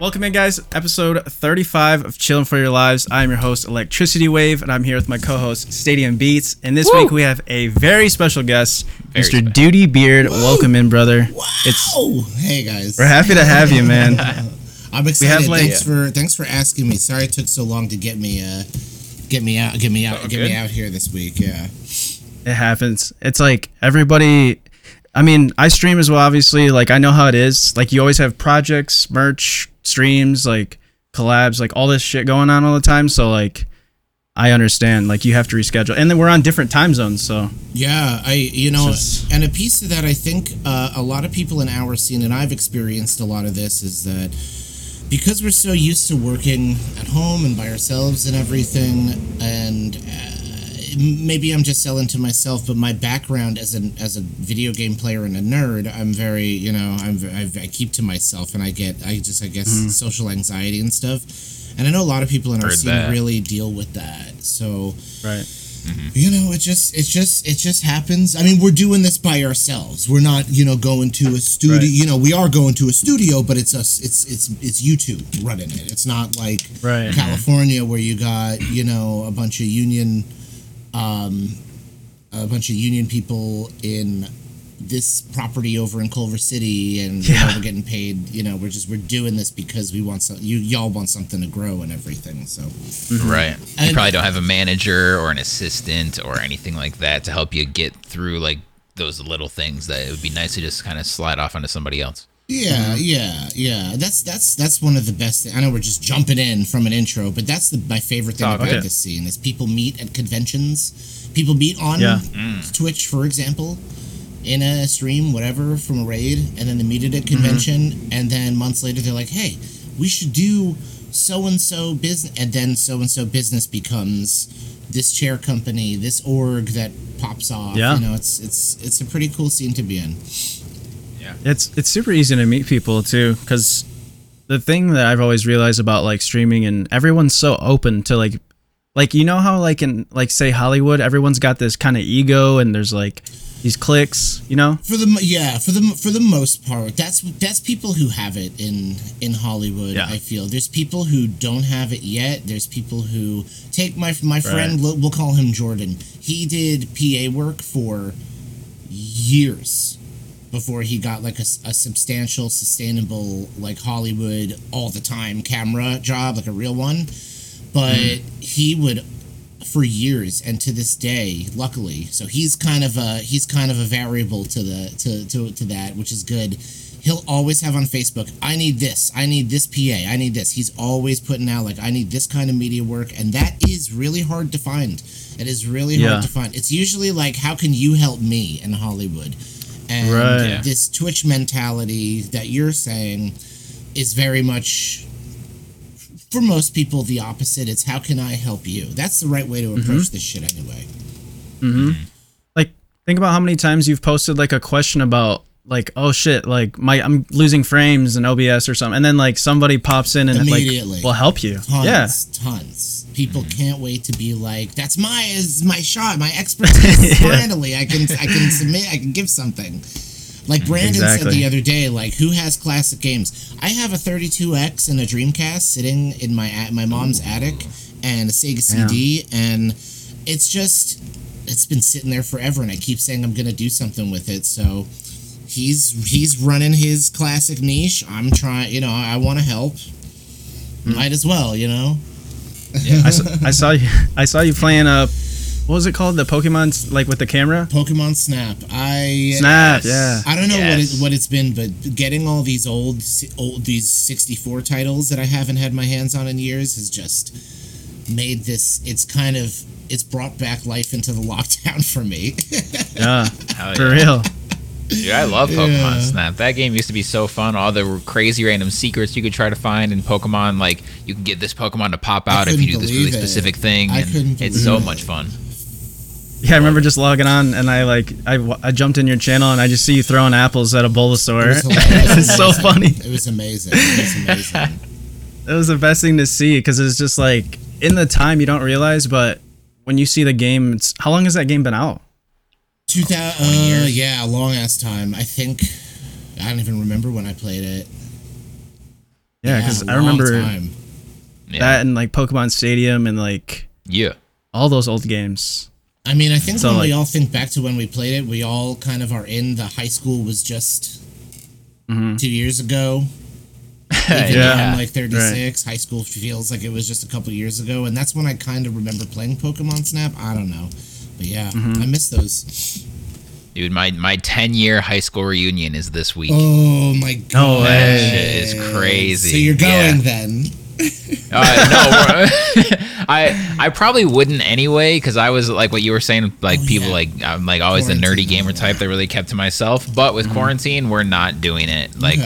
Welcome in, guys. Episode 35 of Chillin' for Your Lives. I'm your host, Electricity Wave, and I'm here with my co-host, Stadium Beats. And this week we have a very special guest, Mr. Duty Beard. Welcome in, brother. Wow. Hey, guys. We're happy to have you, man. I'm excited. Thanks for asking me. Sorry it took so long to get me out here this week. Yeah. It happens. It's like everybody. I mean, I stream as well, obviously. Like, I know how it is. Like, you always have projects, merch, streams, like, collabs, like, all this shit going on all the time. So, like, I understand. Like, you have to reschedule. And then we're on different time zones, so. Yeah, and a piece of that, I think a lot of people in our scene, and I've experienced a lot of this, is that because we're so used to working at home and by ourselves and everything, and maybe I'm just selling to myself, but my background as a video game player and a nerd, I'm very, I keep to myself, and I guess social anxiety and stuff. And I know a lot of people in our scene really deal with that. So, right. Mm-hmm. It just happens. I mean, we're doing this by ourselves. We're not, going to a studio. Right. We are going to a studio, but it's us. It's YouTube running it. It's not like California where you got, a bunch of union people in this property over in Culver City, and we're getting paid. We're doing this because we want y'all want something to grow and everything. So right, and you probably don't have a manager or an assistant or anything like that to help you get through like those little things that it would be nice to just kind of slide off onto somebody else. Yeah, yeah. That's one of the best things. I know we're just jumping in from an intro, but that's my favorite thing about this scene is people meet at conventions. People meet on Twitch, for example, in a stream, whatever, from a raid, and then they meet at a convention, and then months later they're like, hey, we should do so-and-so business, and then so-and-so business becomes this chair company, this org that pops off. Yeah. It's a pretty cool scene to be in. It's super easy to meet people too, because the thing that I've always realized about like streaming, and everyone's so open to like how like in like say Hollywood, everyone's got this kind of ego and there's like these cliques, for the most part. That's people who have it in Hollywood. Yeah. I feel there's people who don't have it yet. There's people who take my friend, we'll call him Jordan. He did PA work for years before he got like a substantial, sustainable, like Hollywood all the time camera job, like a real one. But he would, for years and to this day, luckily. So he's kind of a variable to that, which is good. He'll always have on Facebook, I need this PA, I need this. He's always putting out like, I need this kind of media work, and that is really hard to find. It is really hard to find. It's usually like, how can you help me in Hollywood? And this Twitch mentality that you're saying is very much, for most people, the opposite. It's how can I help you? That's the right way to approach this shit anyway. Mm-hmm. Like, think about how many times you've posted like a question about like, oh shit, like I'm losing frames in OBS or something, and then like somebody pops in and like will help you. Tons. People can't wait to be like, that's my shot, my expertise. Finally, I can submit, I can give something. Like Brandon said the other day, like, who has classic games? I have a 32X and a Dreamcast sitting in my mom's attic, and a Sega CD, and it's been sitting there forever, and I keep saying I'm gonna do something with it. So he's running his classic niche. I'm trying, I want to help. Might as well, Yeah. I saw you playing what was it called? The Pokemon, like with the camera? Pokemon Snap. I don't know what it's been, but getting all these these 64 titles that I haven't had my hands on in years has just made this. It's brought back life into the lockdown for me. For real. Dude, I love Pokemon Snap. That game used to be so fun. All the crazy random secrets you could try to find in Pokemon. Like, you can get this Pokemon to pop out if you do this really specific thing. It's so much fun. Yeah, I remember just logging on, and I jumped in your channel, and I just see you throwing apples at a Bulbasaur. It was so funny. It was amazing. It was the best thing to see, because it's just like, in the time, you don't realize, but when you see the game, how long has that game been out? 2000, a long ass time. I think I don't even remember when I played it. Yeah, because I remember that and like Pokemon Stadium and like all those old games. I mean, I think so, when like, we all think back to when we played it, we all kind of are in the high school was just 2 years ago. I'm like 36. Right. High school feels like it was just a couple years ago, and that's when I kind of remember playing Pokemon Snap. I don't know, but yeah, I miss those. Dude, my 10-year high school reunion is this week. Oh my god, that shit is crazy. So you're going then? No, I probably wouldn't anyway, because I was like what you were saying, like people like I'm like always quarantine, the nerdy gamer type that really kept to myself. But with quarantine, we're not doing it. Like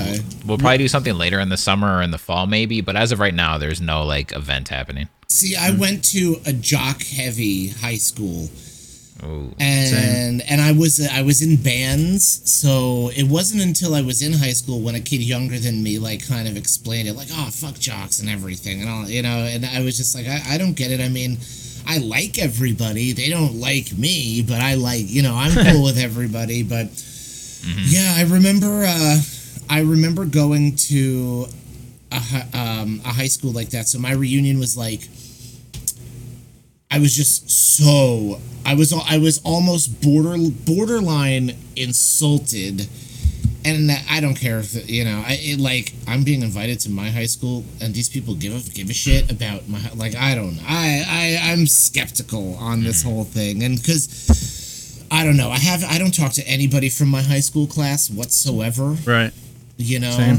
we'll probably do something later in the summer or in the fall maybe. But as of right now, there's no like event happening. See, I went to a jock-heavy high school. Ooh, and I was in bands, so it wasn't until I was in high school when a kid younger than me like kind of explained it, like, oh, fuck jocks and everything and all, you know, and I was just like, I don't get it. I mean, I like everybody, they don't like me, but I like, you know, I'm cool with everybody, but yeah, I remember going to a high school like that, so my reunion was like, I was almost borderline insulted, and I don't care if, you know, I'm being invited to my high school and these people give a shit about my, like, I don't, I'm skeptical on this whole thing, and because I don't know, I don't talk to anybody from my high school class whatsoever, right? You know,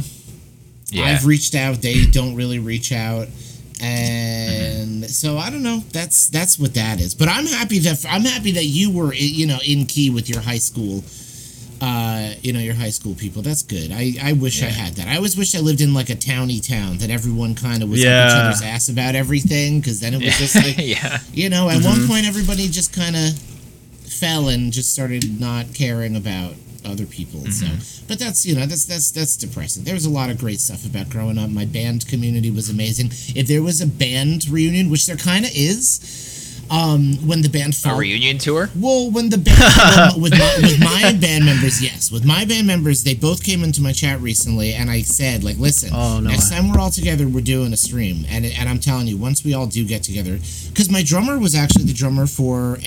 I've reached out, they don't really reach out. And so I don't know. That's what that is. But I'm happy that you were, you know, in key with your high school, you know, your high school people. That's good. I wish I had that. I always wish I lived in like a towny town that everyone kind of was up each other's ass about everything, because then it was just like, you know, at one point everybody just kind of fell and just started not caring about other people. So, but that's, you know, that's depressing. There was a lot of great stuff about growing up. My band community was amazing. If there was a band reunion, which there kind of is, when the band a reunion tour. Well, when the band with my band members, yes, with my band members, they both came into my chat recently, and I said, like, listen, next time we're all together, we're doing a stream, and I'm telling you, once we all do get together, because my drummer was actually is the drummer for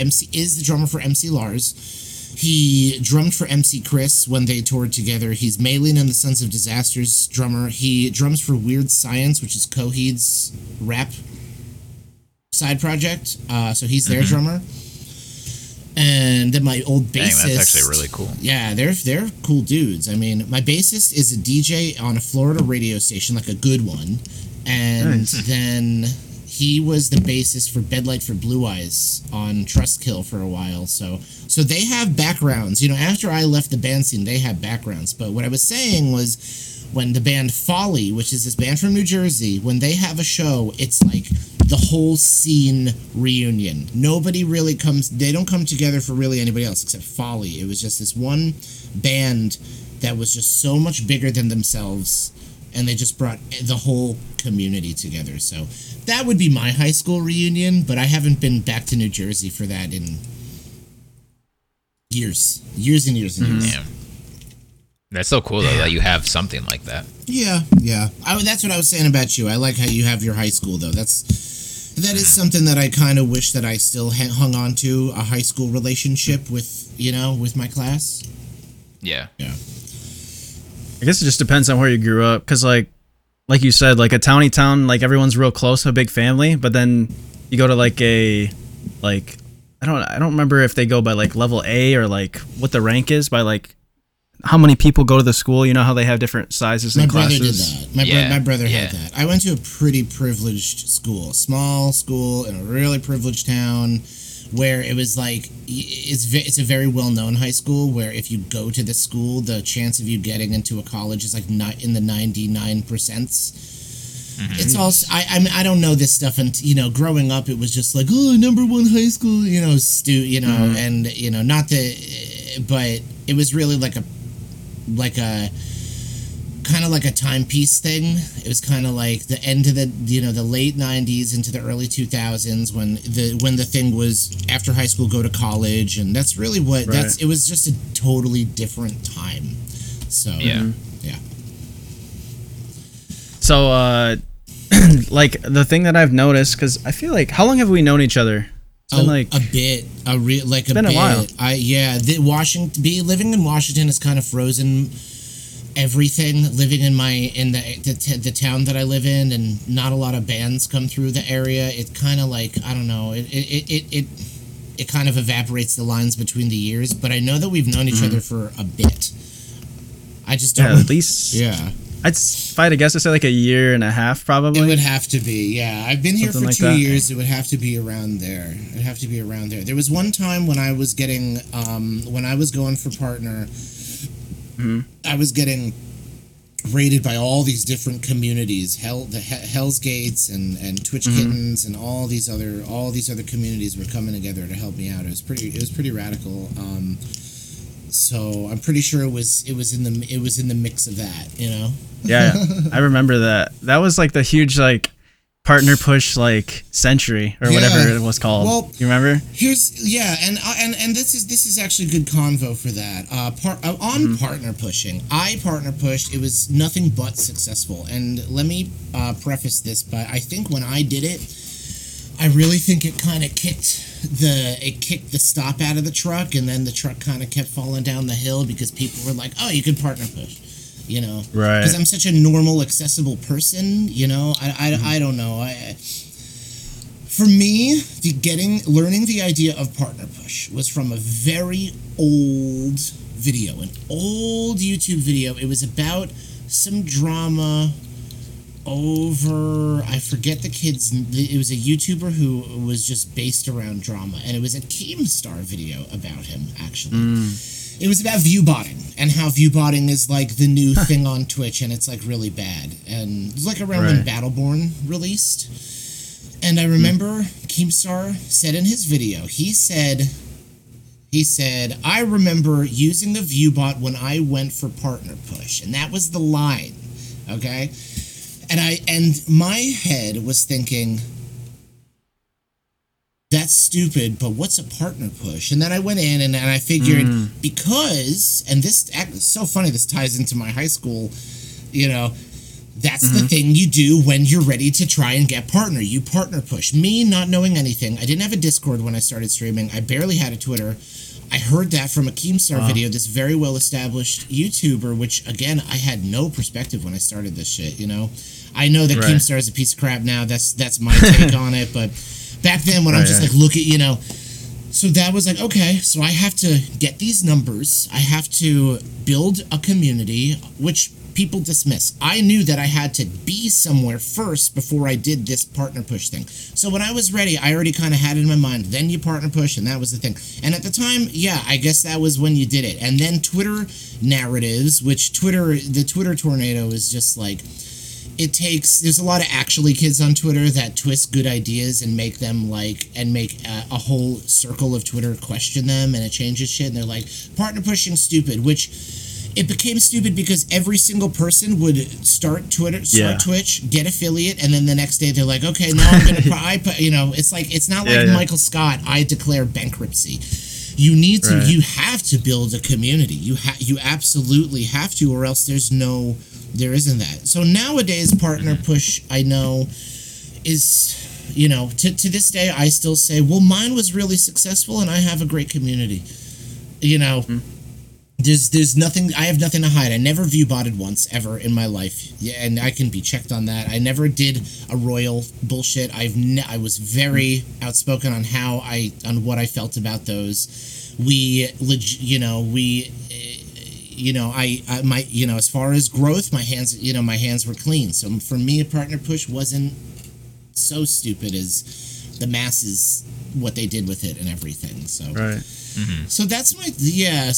MC Lars. He drummed for MC Chris when they toured together. He's Malin and the Sons of Disaster's drummer. He drums for Weird Science, which is Coheed's rap side project. So he's their drummer. And then my old bassist. Dang, that's actually really cool. Yeah, they're cool dudes. I mean, my bassist is a DJ on a Florida radio station, like a good one. And then he was the bassist for Bedlight for Blue Eyes on Trustkill for a while, so they have backgrounds. You know, after I left the band scene, they have backgrounds. But what I was saying was, when the band Folly, which is this band from New Jersey, when they have a show, it's like the whole scene reunion. Nobody really comes. They don't come together for really anybody else except Folly. It was just this one band that was just so much bigger than themselves, and they just brought the whole community together. So that would be my high school reunion, but I haven't been back to New Jersey for that in years. Yeah. That's so cool, though, that you have something like that. Yeah. That's what I was saying about you. I like how you have your high school, though. That is something that I kind of wish that I still hung on to, a high school relationship with, you know, with my class. Yeah. I guess it just depends on where you grew up, because like you said, like a towny town, like everyone's real close, a big family. But then you go to like a, like, I don't remember if they go by like level A or like what the rank is by like how many people go to the school. You know how they have different sizes and classes. My brother had that. I went to a pretty privileged school, small school in a really privileged town, where it was like, it's a very well-known high school, where if you go to the school, the chance of you getting into a college is like not in the 99%. It's also, I mean, I don't know this stuff, and, you know, growing up, it was just like, oh, number one high school, you know, and, you know, not the, but it was really like a kind of like a timepiece thing. It was kind of like the end of the, you know, the late 90s into the early 2000s when the thing was, after high school, go to college, and that's really what, it was just a totally different time. So, yeah. So, like, the thing that I've noticed, because I feel like, how long have we known each other? It's been like a bit, it's been a while. Yeah, Washington, living in Washington has kind of frozen everything. Living in the town that I live in, and not a lot of bands come through the area. It kind of like, I don't know, it kind of evaporates the lines between the years. But I know that we've known each other for a bit. I just don't. Yeah, at least. Yeah. If I had to guess, I'd say like a year and a half, probably. It would have to be, yeah. I've been here for 2 years. It would have to be around there. It'd have to be around there. There was one time when I was getting, when I was going for partner, I was getting raided by all these different communities, Hell's Gates and Twitch Kittens, and all these other communities were coming together to help me out. It was pretty radical. So I'm pretty sure it was in the mix of that, you know. Yeah, I remember that. That was like the huge like partner push like century or whatever it was called. Well, you remember? And this is actually good convo for that. Partner pushing, I partner pushed. It was nothing but successful. And let me preface this by I think when I did it, I really think it kind of kicked the stop out of the truck, and then the truck kind of kept falling down the hill because people were like, "Oh, you can partner push," you know. Right. Because I'm such a normal, accessible person, you know. I don't know. For me, learning the idea of partner push was from a very old video, an old YouTube video. It was about some drama. I forget the kid's. It was a YouTuber who was just based around drama, and it was a Keemstar video about him. Actually, It was about view botting and how view botting is like the new thing on Twitch, and it's like really bad. And it was like around when Battleborn released, and I remember Keemstar said in his video, he said, "I remember using the view bot when I went for partner push," and that was the line. Okay. And my head was thinking, that's stupid, but what's a partner push? And then I went in and I figured, because, and this is so funny, this ties into my high school, you know, that's the thing you do when you're ready to try and get partner. You partner push. Me not knowing anything. I didn't have a Discord when I started streaming. I barely had a Twitter. I heard that from a Keemstar video, this very well-established YouTuber, which, again, I had no perspective when I started this shit, you know? I know that Keemstar is a piece of crap now. That's my take on it. But back then, when I'm just like, look at, you know. So that was like, okay, so I have to get these numbers. I have to build a community, which people dismiss. I knew that I had to be somewhere first before I did this partner push thing. So when I was ready, I already kind of had it in my mind. Then you partner push, and that was the thing. And at the time, yeah, I guess that was when you did it. And then Twitter narratives, which the Twitter tornado is just like... there's a lot of actually kids on Twitter that twist good ideas and make them a whole circle of Twitter question them, and it changes shit, and they're like, partner pushing stupid, which it became stupid because every single person would start Twitter, Twitch, get affiliate, and then the next day they're like, okay, now I'm going to, you know, it's like, it's not Michael Scott, I declare bankruptcy. You need to, you have to build a community. You absolutely have to, or else there isn't that. So nowadays, partner push, I know, is, you know, to this day, I still say, well, mine was really successful and I have a great community. You know, there's nothing, I have nothing to hide. I never view botted once ever in my life. Yeah, and I can be checked on that. I never did a royal bullshit. I was very outspoken on what I felt about those. As far as growth, my hands were clean. So for me, a partner push wasn't so stupid as the masses, what they did with it and everything. So, so that's my,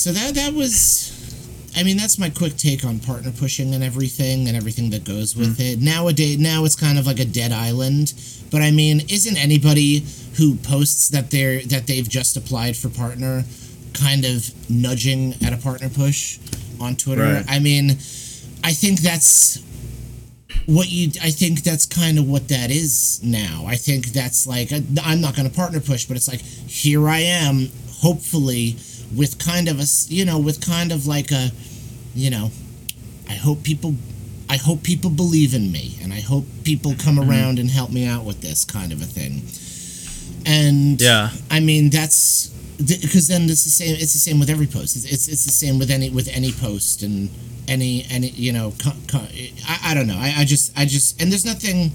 so that was, I mean, that's my quick take on partner pushing and everything that goes with it. Now it's kind of like a dead island, but I mean, isn't anybody who posts that they've just applied for partner kind of nudging at a partner push on Twitter? I mean, I think that's kind of what that is now. I think that's like, I'm not going to partner push, but it's like, here I am, hopefully, with kind of like a, you know, I hope people I hope people believe in me, and I hope people come around and help me out with this kind of a thing. And yeah, I mean, that's because then it's the same. It's the same with every post. It's the same with any post and any you know. I don't know. I just and there's nothing.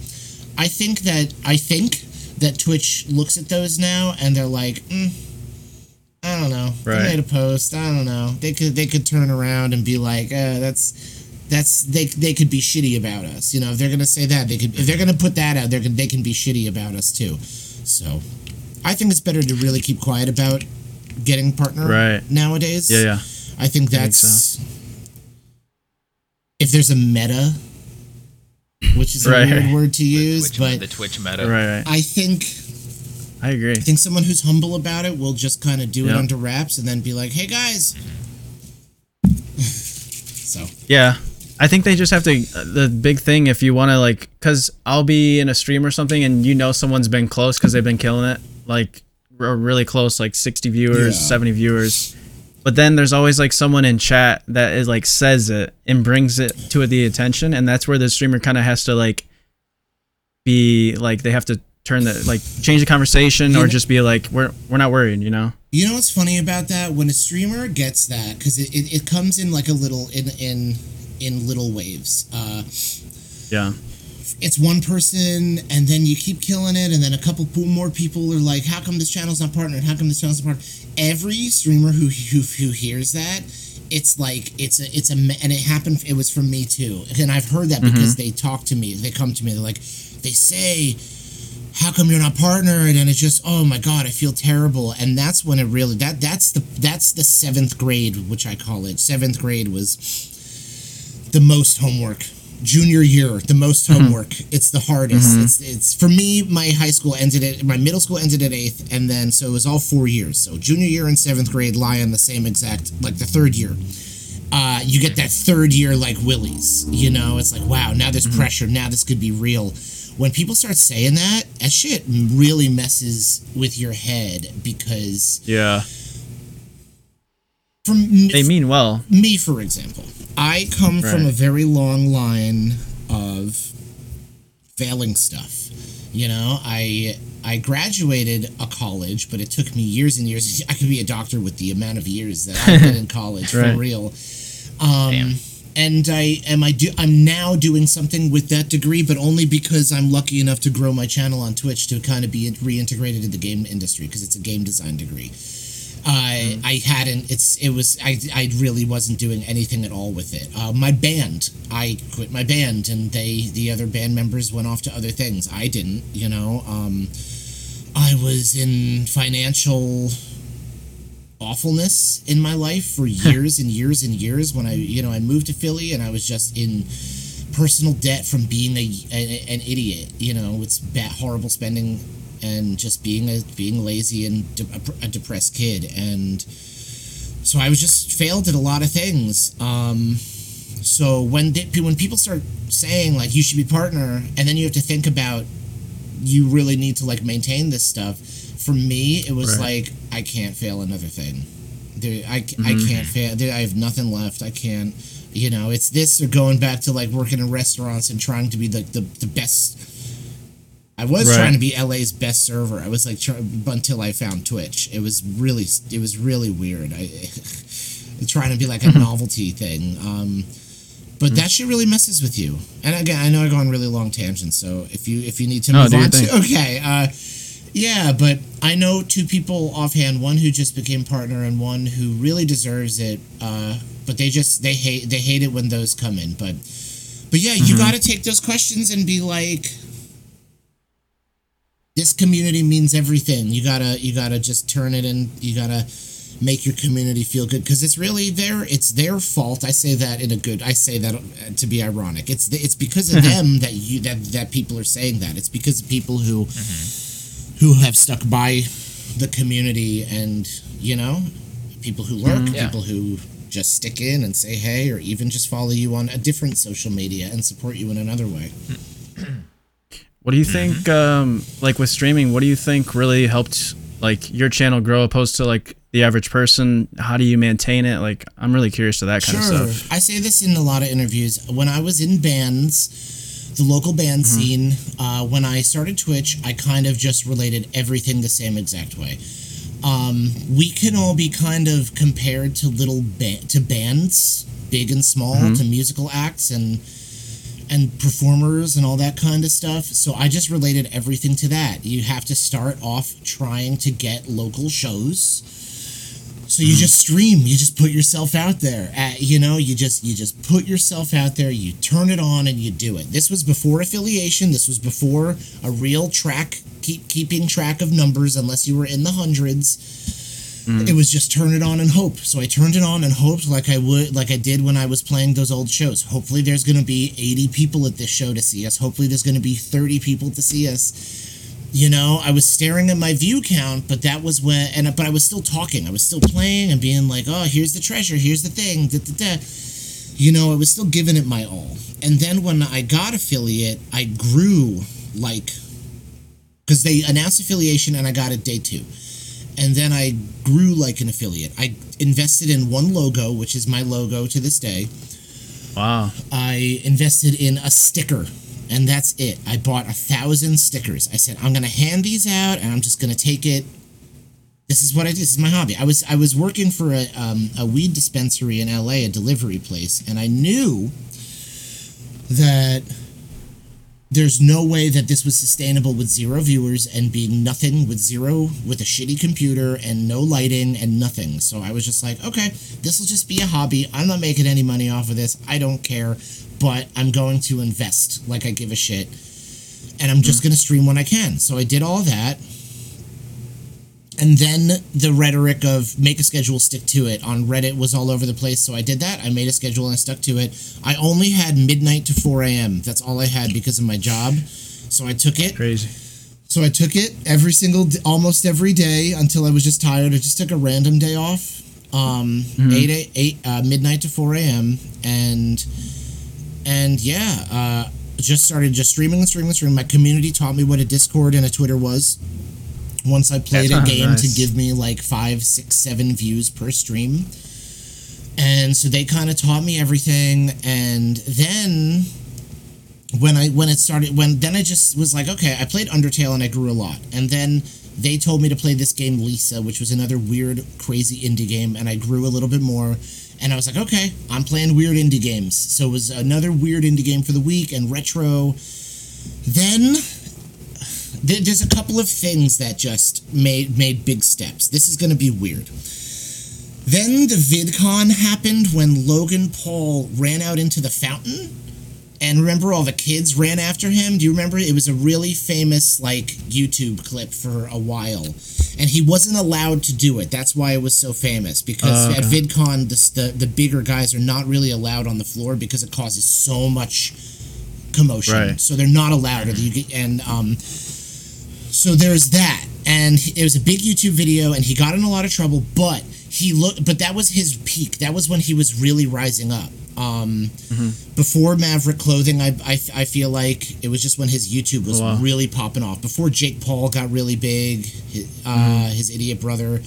I think that Twitch looks at those now and they're like, I don't know. Right. They made a post. I don't know. They could turn around and be like, they could be shitty about us. You know, if they're gonna say that, if they're gonna put that out, they can be shitty about us too. So, I think it's better to really keep quiet about getting partner nowadays. Yeah. I think that's if there's a meta, which is a weird word to use, but the Twitch meta. Right. I agree. I think someone who's humble about it will just kind of do it under wraps and then be like, "Hey guys." So. Yeah. I think they just have to, the big thing, if you want to, like, because I'll be in a stream or something and you know someone's been close because they've been killing it, like, we're really close, like 60 viewers, 70 viewers. But then there's always, like, someone in chat that is, like, says it and brings it to the attention, and that's where the streamer kind of has to, like, be, like, they have to turn the, like, change the conversation or just be like, we're not worried, you know? You know what's funny about that? When a streamer gets that, because it comes in, like, a little, in little waves. It's one person, and then you keep killing it, and then a couple more people are like, how come this channel's not partnered? How come this channel's not partnered? Every streamer who hears that, it's like, it's a, and it happened, it was from me too. And I've heard that because they talk to me, they come to me, they're like, they say, how come you're not partnered? And it's just, oh my God, I feel terrible. And that's when it really, that's the seventh grade, which I call it. Seventh grade was the most homework. Junior year, the most homework. It's the hardest. It's for me, my middle school ended at 8th, and then so it was all 4 years. So junior year and 7th grade lie on the same exact, like the third year. You get that third year like willies, you know? It's like, wow, now there's pressure. Now this could be real. When people start saying that shit really messes with your head because... Yeah. They mean well. Me, for example. I come from a very long line of failing stuff. You know, I graduated a college, but it took me years and years. I could be a doctor with the amount of years that I've been in college, for real. And I'm now doing something with that degree, but only because I'm lucky enough to grow my channel on Twitch to kind of be reintegrated in the game industry, because it's a game design degree. I really wasn't doing anything at all with it. I quit my band, and the other band members went off to other things. I didn't, you know, I was in financial awfulness in my life for years and years and years when I moved to Philly, and I was just in personal debt from being an idiot, you know, it's horrible spending and just being lazy and a depressed kid. And so I was just failed at a lot of things. So when people start saying, like, you should be partner, and then you have to think about, you really need to, like, maintain this stuff. For me, it was like, I can't fail another thing. I can't fail. I have nothing left. I can't, you know, it's this or going back to, like, working in restaurants and trying to be the best. I was trying to be LA's best server. I was like, until I found Twitch. It was really weird. Trying to be like a novelty thing. But that shit really messes with you. And again, I know I go on really long tangents, so if you need to move on to... Okay, but I know two people offhand, one who just became partner and one who really deserves it, but they hate it when those come in. But yeah, you gotta take those questions and be like... This community means everything. You gotta just turn it in. You gotta make your community feel good, because it's really their fault. I say that in a good. I say that to be ironic. It's because of them that people are saying that. It's because of people who have stuck by the community, and you know, people who lurk, people who just stick in and say hey, or even just follow you on a different social media and support you in another way. What do you think, like with streaming, what do you think really helped, like, your channel grow opposed to, like, the average person? How do you maintain it? Like, I'm really curious to that kind of stuff. I say this in a lot of interviews. When I was in bands, the local band scene, when I started Twitch, I kind of just related everything the same exact way. We can all be kind of compared to little to bands, big and small, to musical acts and performers and all that kind of stuff. So I just related everything to that. You have to start off trying to get local shows. So you just stream, you just put yourself out there. You know, you just put yourself out there, you turn it on and you do it. This was before affiliation. This was before a real track, keeping track of numbers unless you were in the hundreds. It was just turn it on and hope. So I turned it on and hoped like I did when I was playing those old shows. Hopefully there's going to be 80 people at this show to see us. Hopefully there's going to be 30 people to see us. You know, I was staring at my view count, but that was when, but I was still talking. I was still playing and being like, oh, here's the treasure, here's the thing, da-da-da. You know, I was still giving it my all. And then when I got affiliate, I grew, because they announced affiliation and I got it day 2. And then I grew like an affiliate. I invested in one logo, which is my logo to this day. Wow. I invested in a sticker, and that's it. I bought 1,000 stickers. I said, I'm going to hand these out, and I'm just going to take it. This is what I do. This is my hobby. I was working for a weed dispensary in LA, a delivery place, and I knew that there's no way that this was sustainable with 0 viewers and being nothing with 0, with a shitty computer and no lighting and nothing. So I was just like, okay, this will just be a hobby. I'm not making any money off of this. I don't care, but I'm going to invest like I give a shit, and I'm just going to stream when I can. So I did all that. And then the rhetoric of make a schedule, stick to it on Reddit was all over the place. So I did that. I made a schedule and I stuck to it. I only had midnight to 4 a.m. That's all I had because of my job. So I took it. Crazy. So I took it almost every day until I was just tired. I just took a random day off. Midnight to 4 a.m. And yeah, just started just streaming. My community taught me what a Discord and a Twitter was. Once I played a game to give me like 5, 6, 7 views per stream. And so they kind of taught me everything. And then when I just was like, okay, I played Undertale and I grew a lot. And then they told me to play this game, Lisa, which was another weird, crazy indie game. And I grew a little bit more. And I was like, okay, I'm playing weird indie games. So it was another weird indie game for the week and retro. Then there's a couple of things that just made big steps. This is going to be weird. Then the VidCon happened when Logan Paul ran out into the fountain. And remember, all the kids ran after him? Do you remember? It was a really famous, YouTube clip for a while. And he wasn't allowed to do it. That's why it was so famous. Because at VidCon, the bigger guys are not really allowed on the floor because it causes so much commotion. Right. So they're not allowed. So there's that, and it was a big YouTube video, and he got in a lot of trouble, but but that was his peak. That was when he was really rising up. Before Maverick Clothing, I feel like it was just when his YouTube was really popping off. Before Jake Paul got really big, his idiot brother.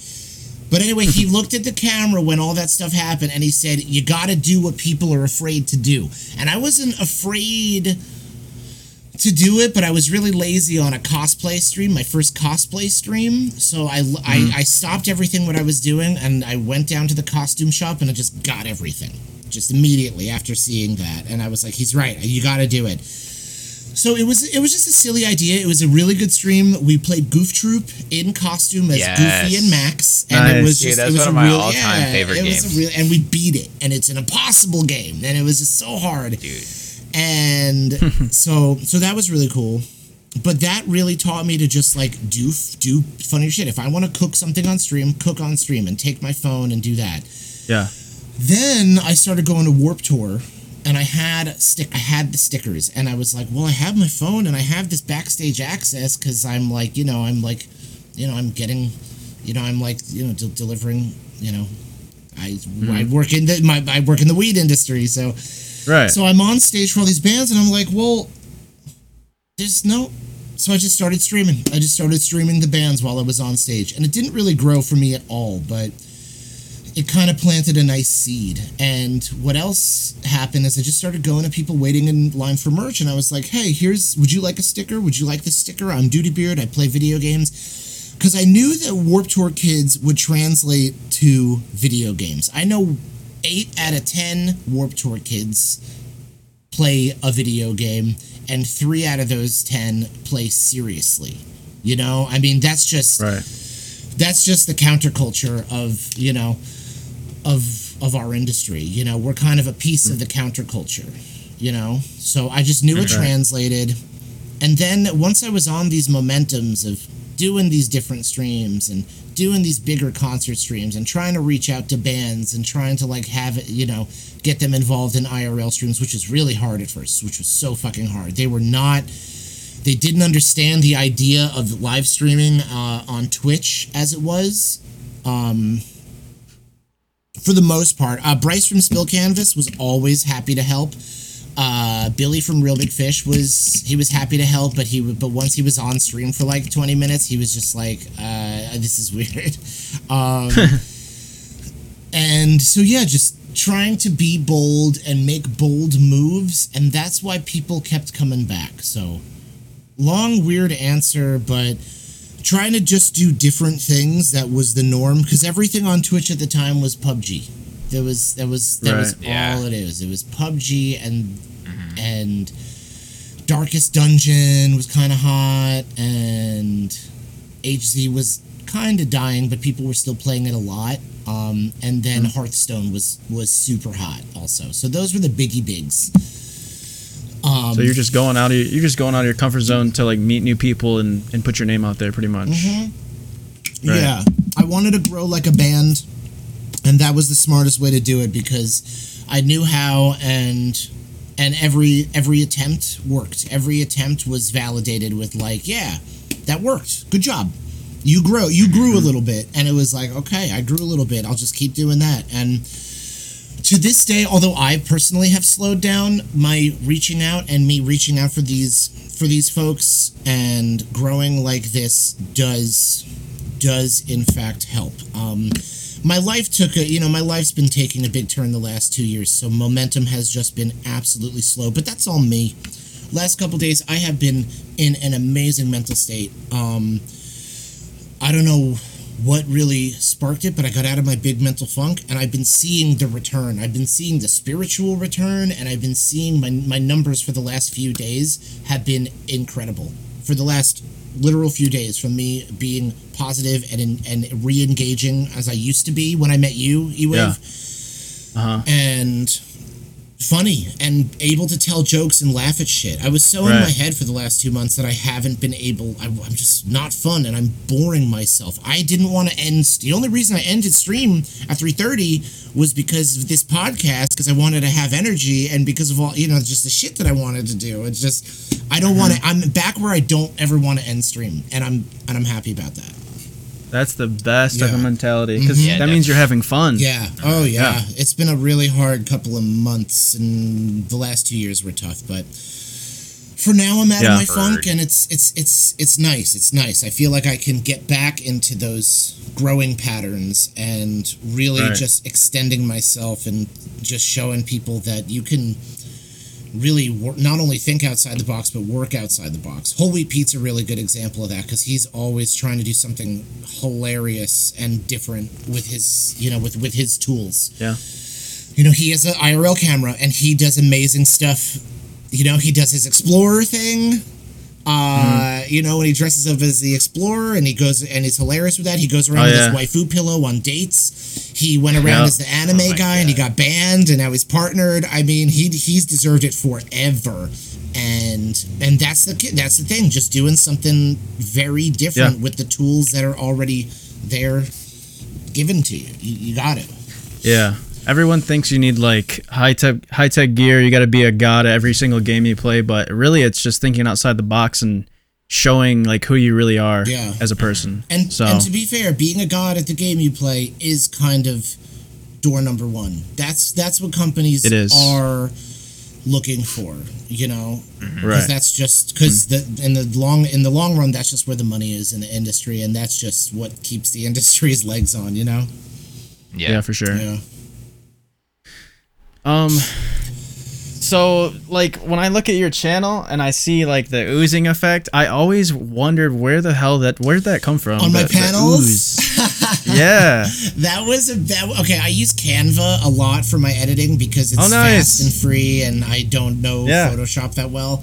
But anyway, he looked at the camera when all that stuff happened, and he said, you gotta do what people are afraid to do. And I wasn't afraid to do it, but I was really lazy on a cosplay stream, my first cosplay stream. So I stopped everything what I was doing, and I went down to the costume shop, and I just got everything just immediately after seeing that. And I was like, he's right, you gotta do it. So it was just a silly idea. It was a really good stream. We played Goof Troop in costume as Goofy and Max, and nice. It was just, dude, that's it was one of my all-time favorite games. And we beat it, and it's an impossible game, and it was just so hard, dude. And so that was really cool. But that really taught me to just do funny shit. If I want to cook on stream and take my phone and do that. Yeah. Then I started going to Warped Tour, and I had the stickers, and I was like, well, I have my phone and I have this backstage access because I'm like, I'm getting, delivering, I work in the weed industry, so. Right. So I'm on stage for all these bands, and I'm like, well, there's no so I just started streaming. I just started streaming the bands while I was on stage. And it didn't really grow for me at all, but it kind of planted a nice seed. And what else happened is I just started going to people waiting in line for merch, and I was like, hey, here's, would you like a sticker? Would you like this sticker? I'm Duty Beard. I play video games. Because I knew that Warped Tour Kids would translate to video games. I know 8 out of 10 Warped Tour Kids play a video game, and 3 out of those 10 play seriously. You know? I mean, that's just... Right. That's just the counterculture of, you know... Of our industry, you know, we're kind of a piece of the counterculture, you know. So I just knew it translated, and then once I was on these momentums of doing these different streams and doing these bigger concert streams and trying to reach out to bands and trying to like have it, you know, get them involved in IRL streams, which was really hard at first, which was so fucking hard. They didn't understand the idea of live streaming on Twitch as it was. For the most part, Bryce from Spill Canvas was always happy to help. Billy from Real Big Fish was happy to help, but once he was on stream for like 20 minutes, he was just like, "This is weird." And so yeah, just trying to be bold and make bold moves, and that's why people kept coming back. So long, weird answer, but. Trying to just do different things, that was the norm, because everything on Twitch at the time was PUBG. That was all it is. It was PUBG and Darkest Dungeon was kind of hot, and HZ was kind of dying, but people were still playing it a lot. And then Hearthstone was super hot also. So those were the biggie bigs. So you're just going out of your comfort zone to like meet new people and put your name out there pretty much. Mm-hmm. Right. Yeah, I wanted to grow like a band, and that was the smartest way to do it because I knew how, and every attempt worked. Every attempt was validated with like, yeah, that worked. Good job. You grew a little bit, and it was like, okay, I grew a little bit. I'll just keep doing that. And to this day, although I personally have slowed down, my reaching out and me reaching out for these folks and growing like this does in fact help. My life's been taking a big turn the last 2 years, so momentum has just been absolutely slow, but that's all me. Last couple days, I have been in an amazing mental state. I don't know what really sparked it, but I got out of my big mental funk, and I've been seeing the return. I've been seeing the spiritual return, and I've been seeing my numbers for the last few days have been incredible. For the last literal few days, from me being positive and re-engaging as I used to be when I met you, E-Wave, and funny, and able to tell jokes and laugh at shit. I was so in my head for the last 2 months that I haven't been able... I'm just not fun, and I'm boring myself. I didn't want to end... The only reason I ended stream at 3:30 was because of this podcast, because I wanted to have energy, and because of all, you know, just the shit that I wanted to do. It's just... I don't want to... I'm back where I don't ever want to end stream, and I'm happy about that. That's the best type of mentality, because that means you're having fun. Yeah. Oh, yeah. It's been a really hard couple of months, and the last 2 years were tough, but for now I'm out of my funk, and it's nice. It's nice. I feel like I can get back into those growing patterns and really just extending myself and just showing people that you can really not only think outside the box, but work outside the box. Whole Wheat Pete's a really good example of that, because he's always trying to do something hilarious and different with his, you know, with his tools. Yeah. You know, he has an IRL camera, and he does amazing stuff. You know, he does his Explorer thing. You know, when he dresses up as the Explorer, and he goes, and he's hilarious with that. He goes around with his waifu pillow on dates. He went around as the anime guy, and he got banned, and now he's partnered. I mean, he's deserved it forever, and that's the thing. Just doing something very different with the tools that are already there, given to you. You got it. Yeah. Everyone thinks you need like high tech gear. You got to be a god at every single game you play, but really, it's just thinking outside the box and showing like who you really are as a person. And to be fair, being a god at the game you play is kind of door number one. That's what companies are. looking for, you know, because that's just because in the long run that's just where the money is in the industry, and that's just what keeps the industry's legs on, you know. Yeah, for sure. Yeah. So, like, when I look at your channel and I see, like, the oozing effect, I always wondered where did that come from? On my panels? Yeah. Okay, I use Canva a lot for my editing because it's fast and free, and I don't know Photoshop that well.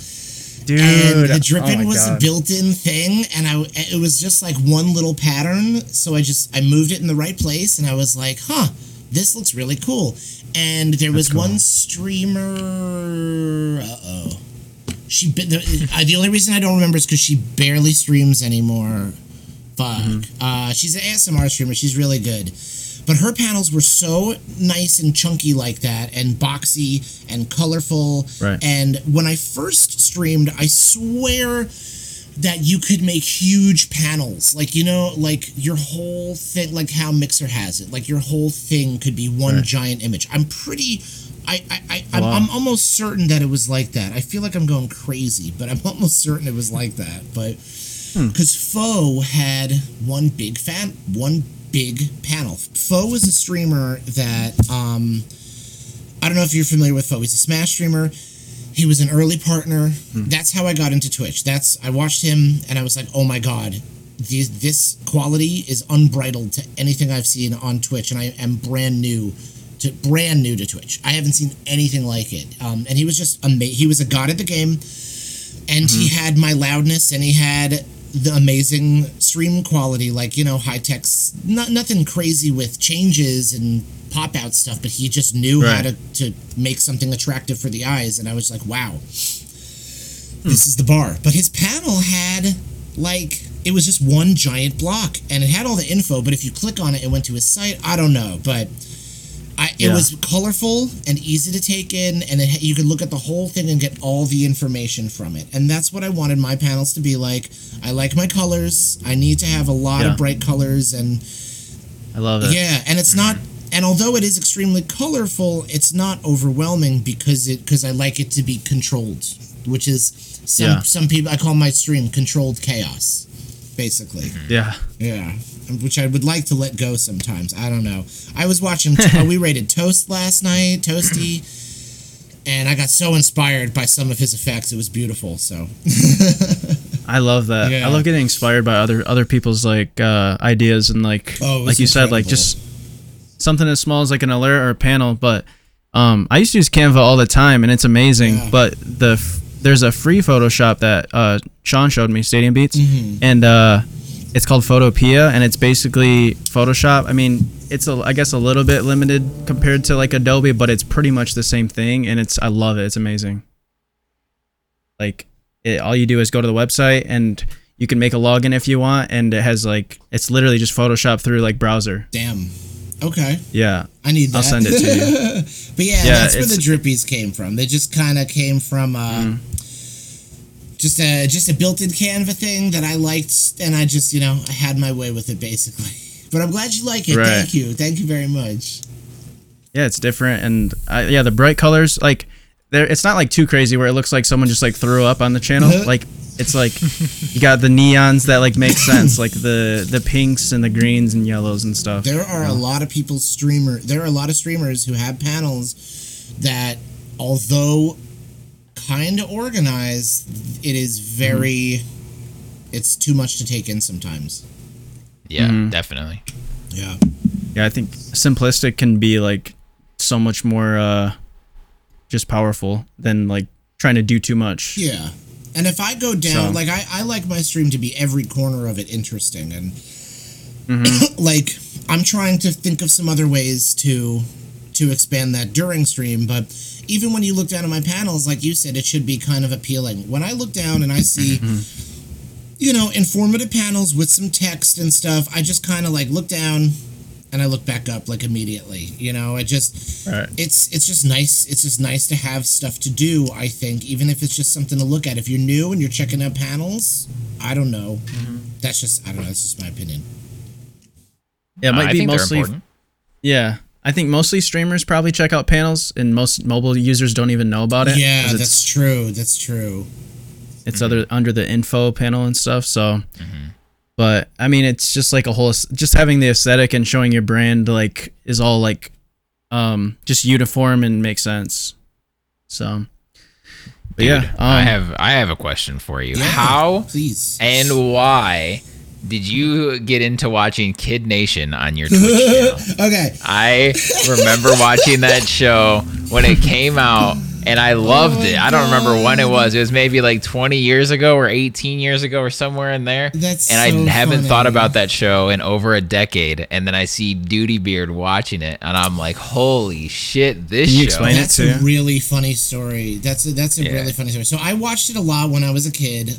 Dude, and the dripping was a built-in thing, and it was just, like, one little pattern, so I moved it in the right place, and I was like, huh, this looks really cool. And there was one streamer. The only reason I don't remember is because she barely streams anymore. Fuck. Mm-hmm. She's an ASMR streamer. She's really good. But her panels were so nice and chunky like that, and boxy and colorful. Right. And when I first streamed, I swear that you could make huge panels, like, you know, like your whole thing, like how Mixer has it, like your whole thing could be one giant image. I'm almost certain that it was like that. I feel like I'm going crazy, but I'm almost certain it was like that. But because Foe had one big panel. Foe is a streamer that I don't know if you're familiar with Foe. He's a Smash streamer. He was an early partner. That's how I got into Twitch. I watched him, and I was like, oh my god, this quality is unbridled to anything I've seen on Twitch, and I am brand new to Twitch. I haven't seen anything like it. And he was just amazing. He was a god at the game, and he had my loudness, and he had the amazing stream quality, like, you know, high tech, nothing crazy with changes and pop-out stuff, but he just knew how to make something attractive for the eyes, and I was like, wow, this is the bar. But his panel had, like, it was just one giant block, and it had all the info, but if you click on it, it went to his site. I don't know, but it was colorful and easy to take in, and you could look at the whole thing and get all the information from it, and that's what I wanted my panels to be like. I like my colors. I need to have a lot of bright colors, and I love it. Yeah, and it's not... And although it is extremely colorful, it's not overwhelming because I like it to be controlled, which is some people, I call my stream controlled chaos, basically. Yeah. Yeah. Which I would like to let go sometimes. I don't know. I was watching, we rated Toast last night, Toasty, and I got so inspired by some of his effects. It was beautiful, so. I love that. Yeah. I love getting inspired by other people's, like, ideas and, like, like you said, like, just... something as small as like an alert or a panel, but I used to use Canva all the time, and it's amazing. Yeah. But there's a free Photoshop that Sean showed me, Stadium Beats, and it's called Photopea, and it's basically Photoshop. I mean, it's I guess a little bit limited compared to like Adobe, but it's pretty much the same thing, and I love it. It's amazing. Like all you do is go to the website and you can make a login if you want, and it has like it's literally just Photoshop through like browser. Damn. Okay. Yeah. I need that. I'll send it to you. But yeah, that's where the drippies came from. They just kind of came from just a built-in Canva thing that I liked, and I just, you know, I had my way with it basically. But I'm glad you like it. Right. Thank you. Thank you very much. Yeah, it's different, and the bright colors, like it's not like too crazy where it looks like someone just like threw up on the channel. Like it's like you got the neons that like make sense, like the pinks and the greens and yellows and stuff. There are a lot of streamers who have panels that, although kind of organized, it is very it's too much to take in sometimes. Yeah, definitely. Yeah. Yeah, I think simplistic can be like so much more just powerful than like trying to do too much. Yeah. And if I go down, like, I like my stream to be every corner of it interesting. And, like, I'm trying to think of some other ways to expand that during stream. But even when you look down at my panels, like you said, it should be kind of appealing. When I look down and I see, you know, informative panels with some text and stuff, I just kind of, like, look down and I look back up, like, immediately. You know, I just... Right. It's just nice. It's just nice to have stuff to do, I think, even if it's just something to look at. If you're new and you're checking out panels, I don't know. That's just... I don't know. That's just my opinion. Yeah, it might be mostly... Yeah. I think mostly streamers probably check out panels, and most mobile users don't even know about it. Yeah, that's true. That's true. It's under the info panel and stuff. So, but I mean, it's just like a whole, just having the aesthetic and showing your brand like is all like, just uniform and makes sense. So, but dude, yeah, I have a question for you. Yeah, how, please, and why did you get into watching Kid Nation on your Twitch channel? Okay. I remember watching that show when it came out, and I loved it. I don't remember when it was. It was maybe like 20 years ago or 18 years ago or somewhere in there. That's and so I haven't funny. Thought about that show in over a decade, and then I see Duty Beard watching it, and I'm like, holy shit, this show. Can you explain it too? That's a really funny story. That's a really funny story. So I watched it a lot when I was a kid.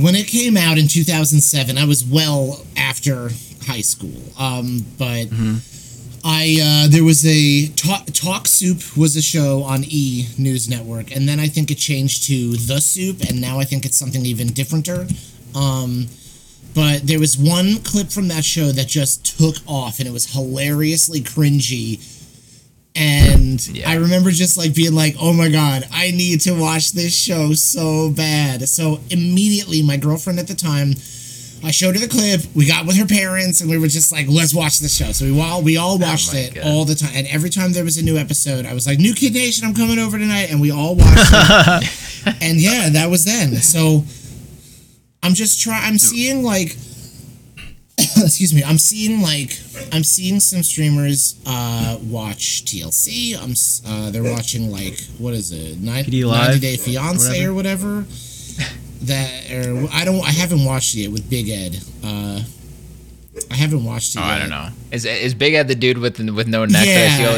When it came out in 2007, I was well after high school. But there was a Talk Soup was a show on E! News Network, and then I think it changed to The Soup, and now I think it's something even differenter. But there was one clip from that show that just took off, and it was hilariously cringy. And I remember just like being like, oh my God, I need to watch this show so bad. So immediately my girlfriend at the time, I showed her the clip, we got with her parents, and we were just like, let's watch this show. So we all watched it all the time. And every time there was a new episode, I was like, new Kid Nation, I'm coming over tonight. And we all watched it. And yeah, that was then. So I'm seeing some streamers watch TLC. They're watching like, what is it, 90 Day Fiance or whatever. I haven't watched it yet with Big Ed. I haven't watched it yet. I don't know. Is Big Ed the dude with no neck? I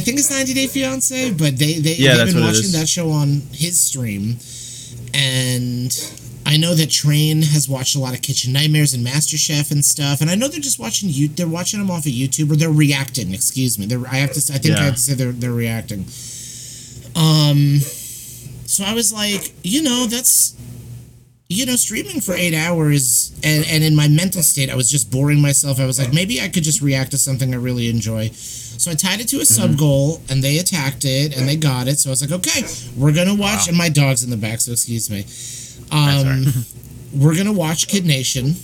think it's 90 Day Fiance, but they've been watching that show on his stream, and I know that Train has watched a lot of Kitchen Nightmares and MasterChef and stuff, and I know they're just watching you. They're watching them off of YouTube, or they're reacting. Excuse me. I have to say they're reacting. So I was like, that's, streaming for 8 hours, and in my mental state, I was just boring myself. I was like, maybe I could just react to something I really enjoy. So I tied it to a sub goal, and they attacked it, and they got it. So I was like, okay, we're gonna watch. Wow. And my dog's in the back, so excuse me. We're gonna watch Kid Nation,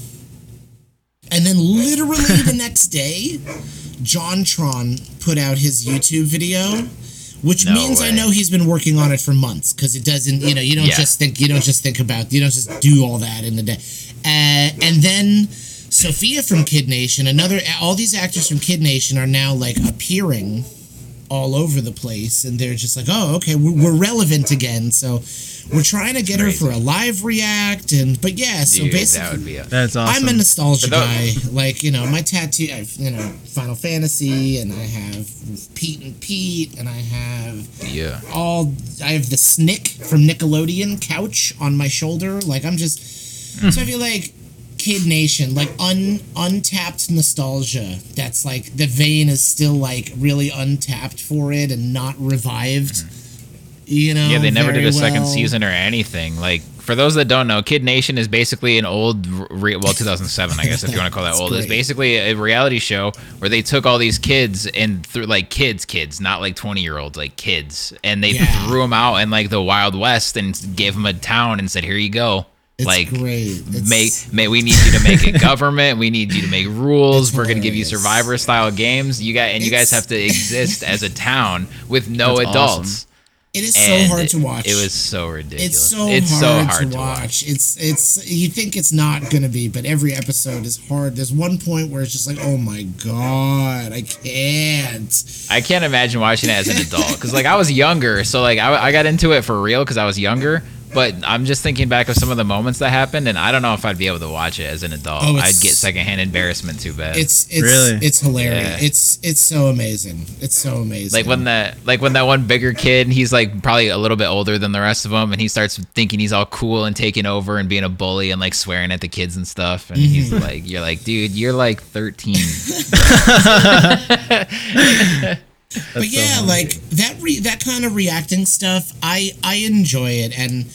and then literally the next day, JonTron put out his YouTube video, which means I know he's been working on it for months, because it doesn't, you don't just do all that in the day. And then Sophia from Kid Nation, all these actors from Kid Nation are now like appearing all over the place, and they're just like, oh, okay, we're relevant again. So we're trying to get her for a live react, so basically, that would be that's awesome. I'm a nostalgia guy. Like, my tattoo, I have, Final Fantasy, and I have Pete and Pete, and I have I have the Snick from Nickelodeon couch on my shoulder. Like, I'm just so I feel like Kid Nation, like untapped nostalgia. That's like the vein is still like really untapped for it and not revived. Yeah, they never did a second season or anything. Like, for those that don't know, Kid Nation is basically an old, 2007, I guess, if you want to call that old. It's basically a reality show where they took all these kids and threw, like, kids, not like 20-year-olds, like kids, and they threw them out in like the Wild West and gave them a town and said, "Here you go." It's like, great. We need you to make a government. We need you to make rules. We're gonna give you survivor style games. You guys have to exist as a town with no adults. Awesome. It is so hard to watch. It was so ridiculous. It's so hard to watch. It's you think it's not gonna be, but every episode is hard. There's one point where it's just like, oh my God, I can't. I can't imagine watching it as an adult, because like I was younger, so like I got into it for real because I was younger. But I'm just thinking back of some of the moments that happened, and I don't know if I'd be able to watch it as an adult. I'd get secondhand embarrassment too bad. It's really? It's hilarious. Yeah. It's so amazing. It's so amazing. Like when that one bigger kid, he's like probably a little bit older than the rest of them, and he starts thinking he's all cool and taking over and being a bully and like swearing at the kids and stuff. And he's like, you're like, dude, you're like 13. But yeah, like that kind of reacting stuff, I enjoy it, and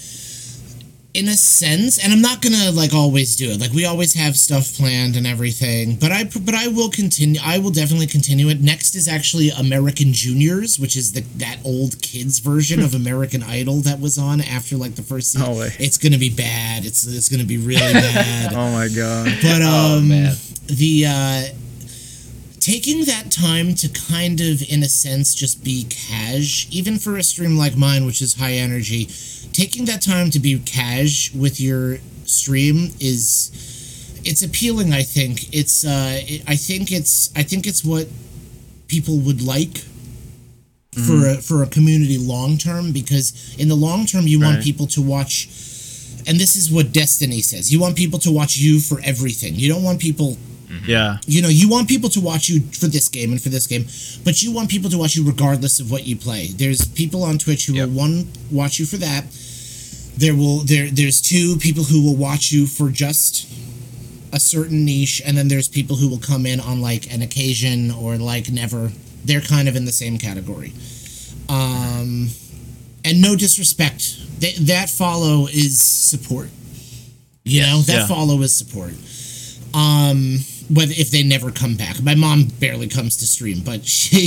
in a sense, and I'm not gonna like always do it. Like we always have stuff planned and everything, but I will continue. I will definitely continue it. Next is actually American Juniors, which is that old kids version of American Idol that was on after like the first season. Oh, it's gonna be bad. It's gonna be really bad. Oh my god. But taking that time to kind of, in a sense, just be cash, even for a stream like mine, which is high energy, taking that time to be cash with your stream it's appealing, I think. I think it's what people would like for a community long term, because in the long term you want people to watch, and this is what Destiny says, you want people to watch you for everything. You don't want people... Yeah. You know, you want people to watch you for this game and for this game, but you want people to watch you regardless of what you play. There's people on Twitch who will, one, watch you for that. There's two people who will watch you for just a certain niche, and then there's people who will come in on, like, an occasion or, like, never. They're kind of in the same category. And no disrespect. That follow is support. You know? That follow is support. Whether if they never come back. My mom barely comes to stream, but she,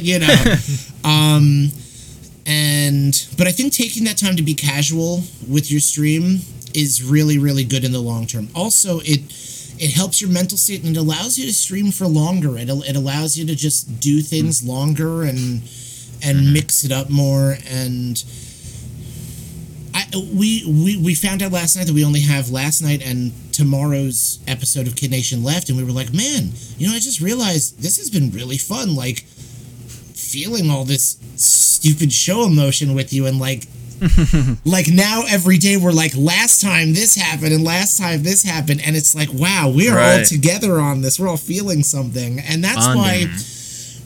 you know. But I think taking that time to be casual with your stream is really, really good in the long term. Also, it helps your mental state, and it allows you to stream for longer. It allows you to just do things longer and mix it up more. And we found out last night that we only have last night and tomorrow's episode of Kid Nation left, and we were like, man, you know, I just realized this has been really fun, like, feeling all this stupid show emotion with you, and like like now every day we're like, last time this happened and last time this happened, and it's like, wow, we're all together on this, we're all feeling something. And that's why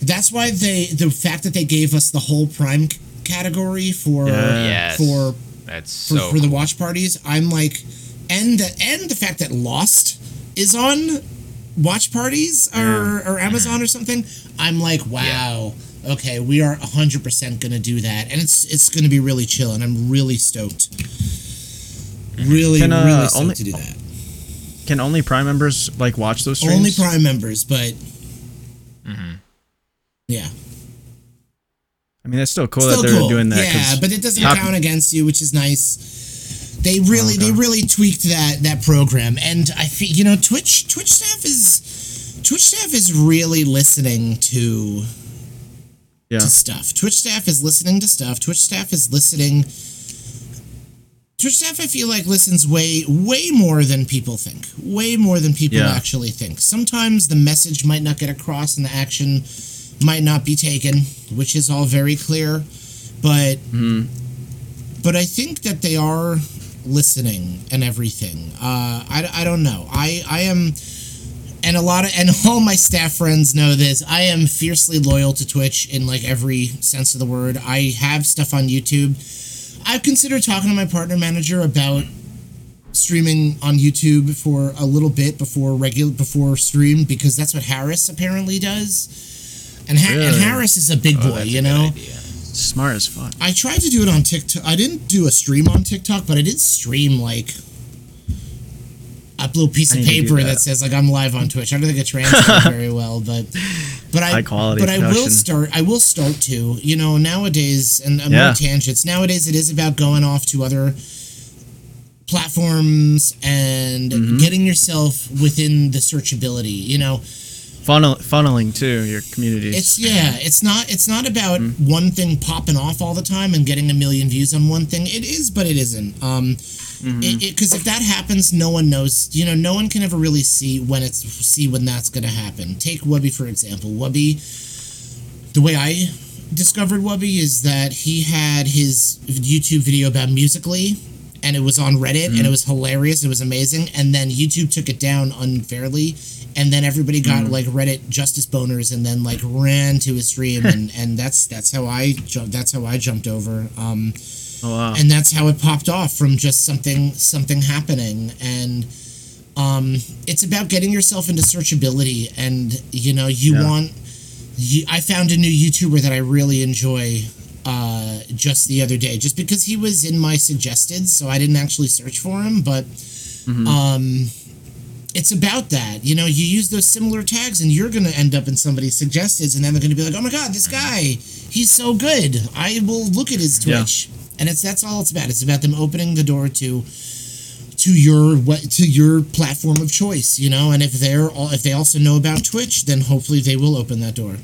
the fact that they gave us the whole Prime category for the watch parties, I'm like, and the fact that Lost is on watch parties or Amazon or something, I'm like, wow, okay, we are 100% gonna do that, and it's gonna be really chill, and I'm really stoked. Really stoked to do that. Can only Prime members like watch those streams? Only Prime members, but yeah. I mean, that's still cool that they're doing that. Yeah, but it doesn't count against you, which is nice. They really tweaked that program, and I feel, you know, Twitch staff is really listening to stuff. Twitch staff, I feel like, listens way more than people think. Way more than people actually think. Sometimes the message might not get across, and the action might not be taken, which is all very clear, but I think that they are listening and everything. I don't know. I am, and all my staff friends know this, I am fiercely loyal to Twitch in like every sense of the word. I have stuff on YouTube. I've considered talking to my partner manager about streaming on YouTube for a little bit before stream, because that's what Harris apparently does. And Harris is a big boy, you know? Smart as fuck. I tried to do it on TikTok. I didn't do a stream on TikTok, but I did stream, like, a little piece of paper that says, like, I'm live on Twitch. I don't think it translates very well, but I will start to, you know, nowadays, and I'm on tangents. Nowadays it is about going off to other platforms and getting yourself within the searchability, you know? Funneling too, your community. It's not about one thing popping off all the time and getting a million views on one thing. It is, but it isn't. Because if that happens, no one knows. You know, no one can ever really see when that's gonna happen. Take Wubby for example. Wubby, the way I discovered Wubby is that he had his YouTube video about Musical.ly, and it was on Reddit, and it was hilarious. It was amazing, and then YouTube took it down unfairly. And then everybody got, like, Reddit justice boners, and then, like, ran to a stream, and that's how I jumped over. Oh, wow. And that's how it popped off, from just something happening. And it's about getting yourself into searchability, and, you know, I found a new YouTuber that I really enjoy just the other day, just because he was in my suggested, so I didn't actually search for him, but it's about that. You know, you use those similar tags and you're going to end up in somebody's suggested, and then they're going to be like, oh my God, this guy, he's so good. I will look at his Twitch. Yeah. And that's all it's about. It's about them opening the door to your platform of choice, you know. And if they also know about Twitch, then hopefully they will open that door.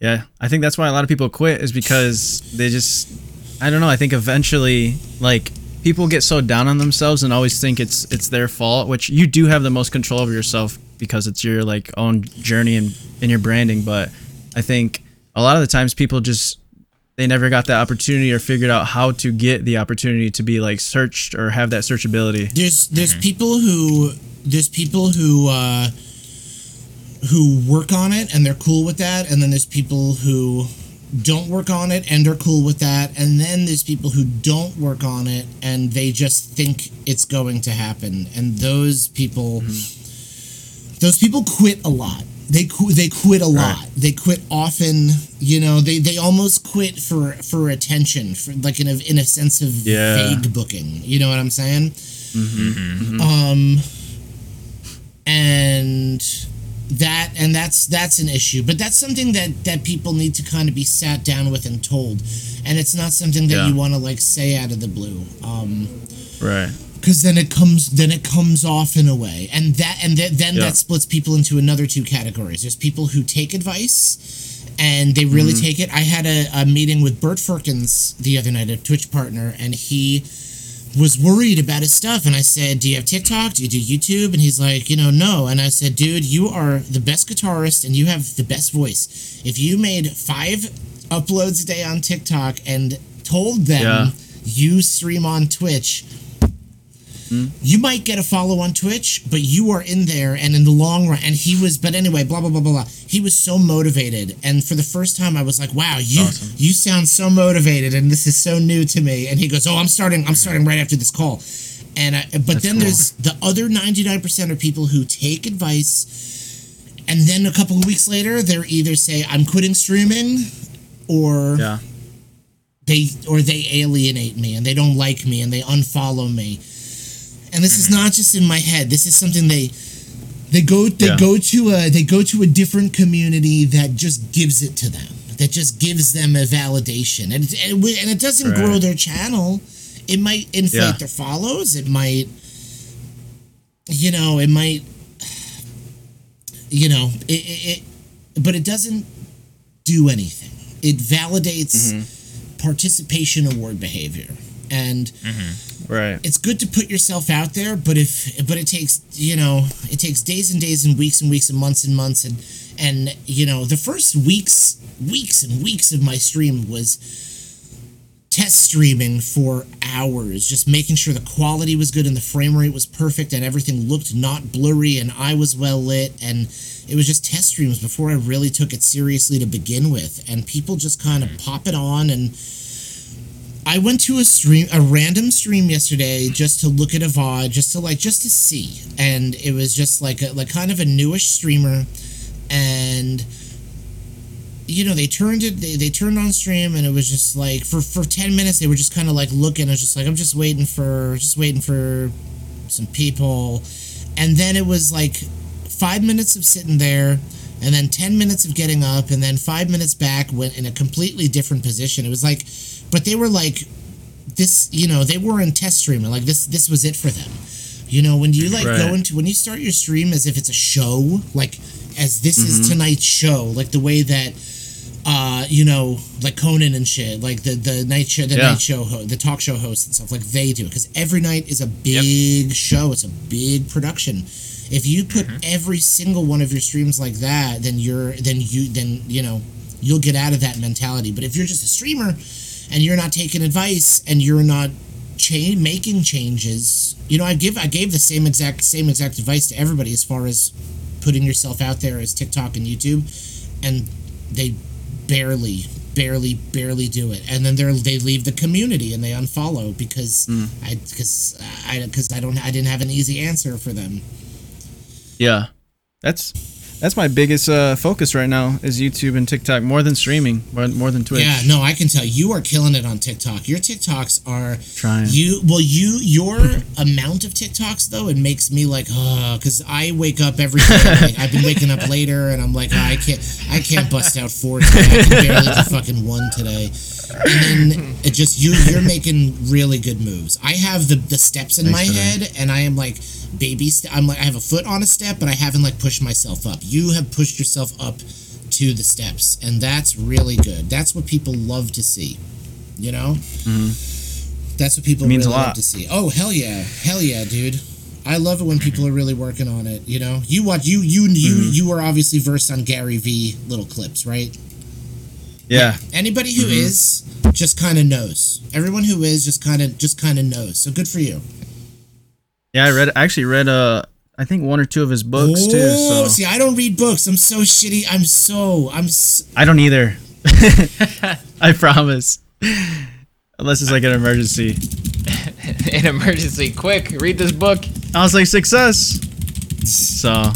Yeah, I think that's why a lot of people quit, is because they just, I don't know. I think eventually, like, people get so down on themselves and always think it's their fault, which you do have the most control over yourself because it's your like own journey and your branding. But I think a lot of the times people just, they never got that opportunity or figured out how to get the opportunity to be like searched or have that searchability. There's people who work on it and they're cool with that, and then there's people who don't work on it and are cool with that, and then there's people who don't work on it and they just think it's going to happen. And those people quit a lot. They quit a lot. Right. They quit often. You know, they almost quit for attention, for like in a sense of vague booking. You know what I'm saying? Mm-hmm, mm-hmm. And that's an issue. But that's something that people need to kind of be sat down with and told. And it's not something that you want to like say out of the blue. Right. Because then it comes off in a way, and then that splits people into another two categories. There's people who take advice, and they really take it. I had a meeting with Bert Firkins the other night, a Twitch partner, and he was worried about his stuff. And I said, "Do you have TikTok? Do you do YouTube?" And he's like, "You know, no." And I said, "Dude, you are the best guitarist, and you have the best voice. If you made 5 uploads a day on TikTok and told them you stream on Twitch." You might get a follow on Twitch, but you are in there, and in the long run. And he was, but anyway, blah blah blah blah. He was so motivated, and for the first time, I was like, "Wow, you sound so motivated, and this is so new to me." And he goes, "Oh, I'm starting right after this call." But then there's the other 99% of people who take advice, and then a couple of weeks later, they're either say, "I'm quitting streaming," or they alienate me, and they don't like me, and they unfollow me. And this is not just in my head. This is something they go to a different community that just gives it to them. That just gives them a validation, and it doesn't grow their channel. It might inflate their follows. It might, but it doesn't do anything. It validates participation award behavior. And it's good to put yourself out there, but it takes days and days and weeks and months and the first weeks of my stream was test streaming for hours, just making sure the quality was good and the frame rate was perfect and everything looked not blurry and I was well lit, and it was just test streams before I really took it seriously to begin with, and people just kind of pop it on. And I went to a random stream yesterday just to look at a VOD, just to see. And it was just like kind of a newish streamer, and they turned on stream, and it was just like for 10 minutes they were just kind of like looking. I was just like, I'm just waiting for some people. And then it was like 5 minutes of sitting there, and then 10 minutes of getting up, and then 5 minutes back, went in a completely different position. It was like, but they were like, this, they were in test streaming. Like, this was it for them. You know, when you, like, go into, when you start your stream as if it's a show, like, as this is tonight's show, like, the way that, like, Conan and shit, like, the talk show hosts and stuff, like, they do it. Because every night is a big show. It's a big production. If you put every single one of your streams like that, then you'll get out of that mentality. But if you're just a streamer, and you're not taking advice, and you're not making changes. You know, I gave the same exact advice to everybody as far as putting yourself out there as TikTok and YouTube, and they barely do it. And then they leave the community and they unfollow because I didn't have an easy answer for them. Yeah, that's That's my biggest focus right now is YouTube and TikTok, more than streaming, more than Twitch. Yeah, no, I can tell you are killing it on TikTok. Your TikToks are trying. Your amount of TikToks though, it makes me like, because I wake up every day. Like, I've been waking up later, and I'm like, oh, I can't bust out 4 today. I can barely do fucking 1 today. And then it just you're making really good moves. I have the steps in my head, and I am like I have a foot on a step, but I haven't like pushed myself up. You have pushed yourself up to the steps, and that's really good. That's what people love to see, you know. Mm-hmm. That's what people really love to see. Oh hell yeah, dude. I love it when people are really working on it. You know, you are obviously versed on Gary V little clips, right? Yeah. Like, anybody who is just kind of knows. Everyone who is just kind of knows. So good for you. Yeah, I actually read I think one or two of his books too. So. See, I don't read books. I'm so shitty. I don't either. I promise. Unless it's like an emergency. An emergency, quick, read this book. I was like, success. So,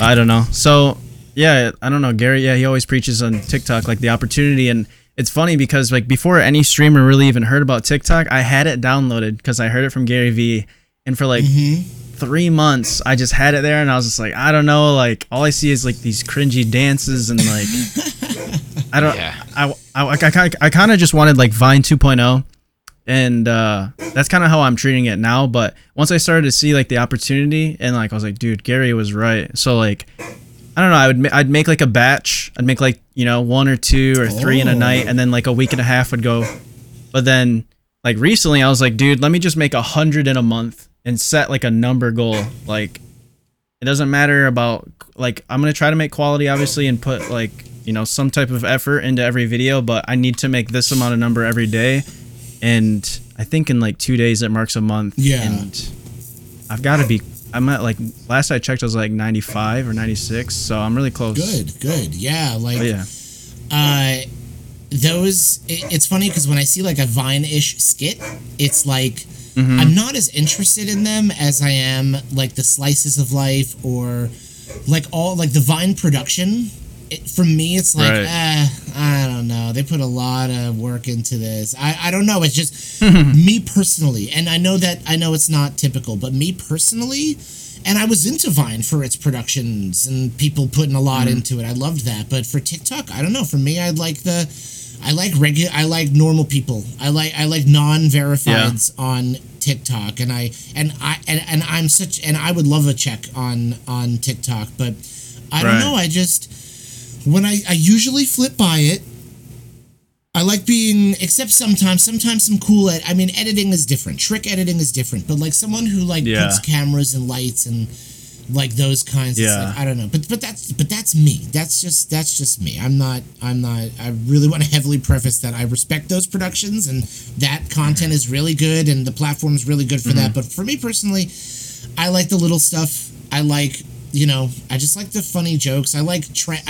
I don't know. So. Yeah, I don't know, Gary. Yeah, he always preaches on TikTok, like the opportunity. And it's funny because like before any streamer really even heard about TikTok, I had it downloaded because I heard it from Gary V. And for like 3 months, I just had it there, and I was just like, I don't know, like all I see is like these cringy dances and like I don't. Yeah. I kind of just wanted like Vine 2.0, and that's kind of how I'm treating it now. But once I started to see like the opportunity, and like I was like, dude, Gary was right. So like. I don't know. I'd make like a batch. I'd make like, you know, 1 or 2 or 3 in a night, and then like a week and a half would go. But then like recently, I was like, dude, let me just make 100 in a month and set like a number goal. Like it doesn't matter about like I'm gonna try to make quality obviously and put like, you know, some type of effort into every video, but I need to make this amount of number every day. And I think in like 2 days it marks a month. Yeah. And I've got to be. I'm at like last I checked, I was like 95 or 96, so I'm really close. Good, yeah. Like, those. It's funny because when I see like a Vine-ish skit, it's like I'm not as interested in them as I am like the slices of life or like all like the Vine production. For me, it's like I don't know. They put a lot of work into this. I don't know. It's just me personally, and I know it's not typical, but me personally, and I was into Vine for its productions and people putting a lot into it. I loved that, but for TikTok, I don't know. For me, I like normal people. I like non-verifieds on TikTok, and I would love a check on TikTok, but I don't know. I just. When I usually flip by it, I like being, except sometimes some cool, editing is different. Trick editing is different. But, like, someone who, like, puts cameras and lights and, like, those kinds of stuff. I don't know. But that's me. That's just me. I really want to heavily preface that I respect those productions and that content is really good and the platform is really good for that. But for me personally, I like the little stuff. I like... You know, I just like the funny jokes. I like trends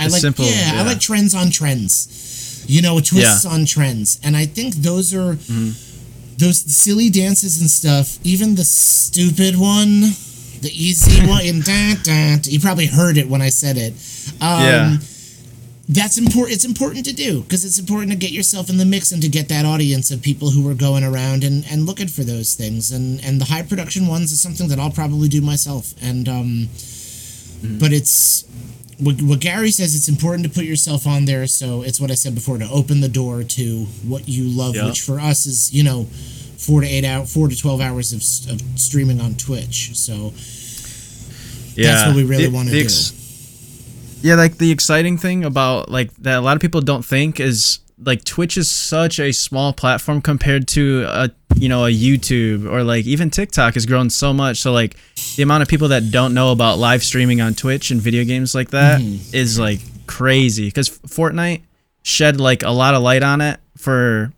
on trends. You know, twists on trends, and I think those are those silly dances and stuff. Even the stupid one, the easy one, and you probably heard it when I said it. That's important. It's important to do because it's important to get yourself in the mix and to get that audience of people who are going around and looking for those things. And the high production ones is something that I'll probably do myself. But it's what Gary says, it's important to put yourself on there. So it's what I said before, to open the door to what you love, which for us is, you know, 4 to 12 hours of streaming on Twitch. So that's what we really want to do. Like the exciting thing about like that a lot of people don't think is like Twitch is such a small platform compared to a YouTube or like even TikTok has grown so much. So like the amount of people that don't know about live streaming on Twitch and video games like that is like crazy because Fortnite shed like a lot of light on it for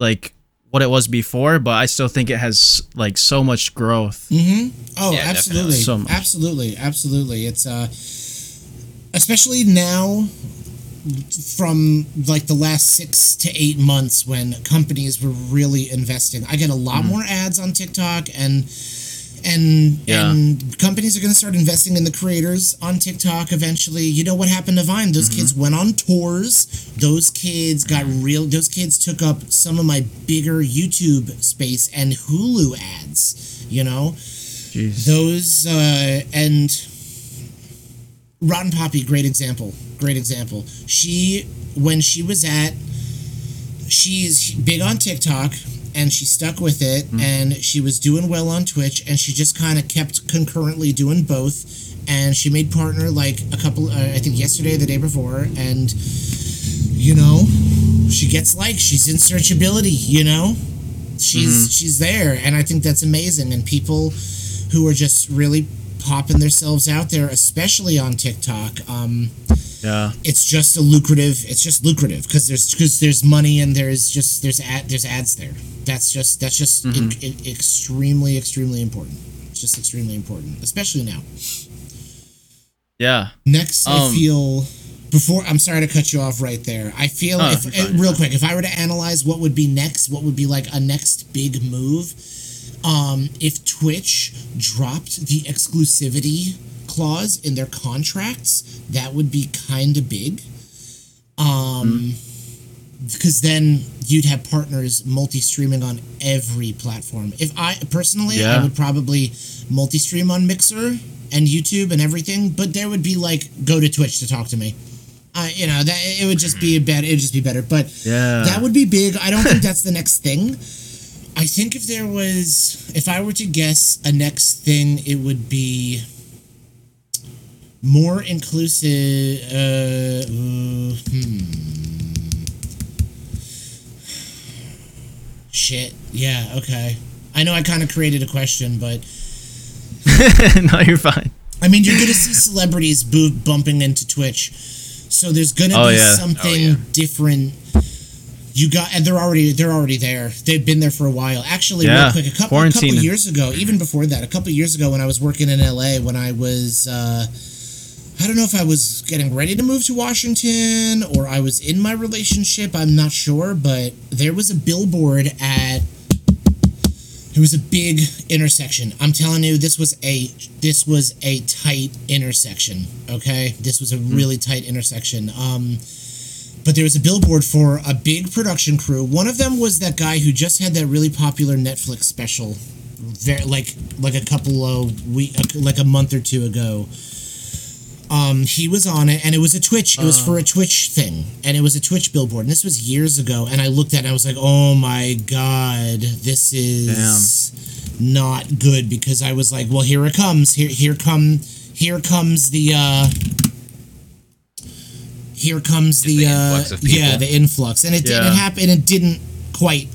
like what it was before, but I still think it has like so much growth. Oh yeah, absolutely. So much. Absolutely. It's especially now from like the last 6 to 8 months when companies were really investing. I get a lot more ads on TikTok and And companies are going to start investing in the creators on TikTok eventually. You know what happened to Vine? Those kids went on tours. Those kids got real. Those kids took up some of my bigger YouTube space and Hulu ads, you know? Jeez. Those, and Rotten Poppy, great example. Great example. She, when she was at, she's big on TikTok, and she stuck with it, and she was doing well on Twitch, and she just kind of kept concurrently doing both, and she made partner, like, a couple, I think yesterday or the day before, and, you know, she gets likes, she's in searchability, you know? She's there, and I think that's amazing, and people who are just really popping themselves out there, especially on TikTok, It's just lucrative because there's money and there's ads there. That's just extremely important. It's just extremely important, especially now. Yeah. Next, I feel before I'm sorry to cut you off right there. I feel real quick, if I were to analyze what would be next, what would be like a next big move, if Twitch dropped the exclusivity clause in their contracts, that would be kind of big, because then you'd have partners multi-streaming on every platform. If I personally, I would probably multi-stream on Mixer and YouTube and everything, but there would be like, go to Twitch to talk to me. You know, that it would just be better. But that would be big. I don't think that's the next thing. I think if I were to guess a next thing, it would be more inclusive. Shit. Yeah. Okay. I know I kind of created a question, but no, you're fine. I mean, you're gonna see celebrities bumping into Twitch, so there's gonna be something different. You got, and they're already there. They've been there for a while. Actually, real quick, a couple years ago, even before that, a couple years ago, when I was working in LA, when I was, I don't know if I was getting ready to move to Washington or I was in my relationship. I'm not sure, but there was a billboard it was a big intersection. I'm telling you, this was a tight intersection. Okay, this was a really tight intersection. But there was a billboard for a big production crew. One of them was that guy who just had that really popular Netflix special, a month or two ago. He was on it, and it was a Twitch. It was for a Twitch thing, and it was a Twitch billboard. And this was years ago, and I looked at it, and I was like, oh, my God, this is not good, because I was like, well, here it comes. Here comes the... the influx, and it didn't happen. It didn't quite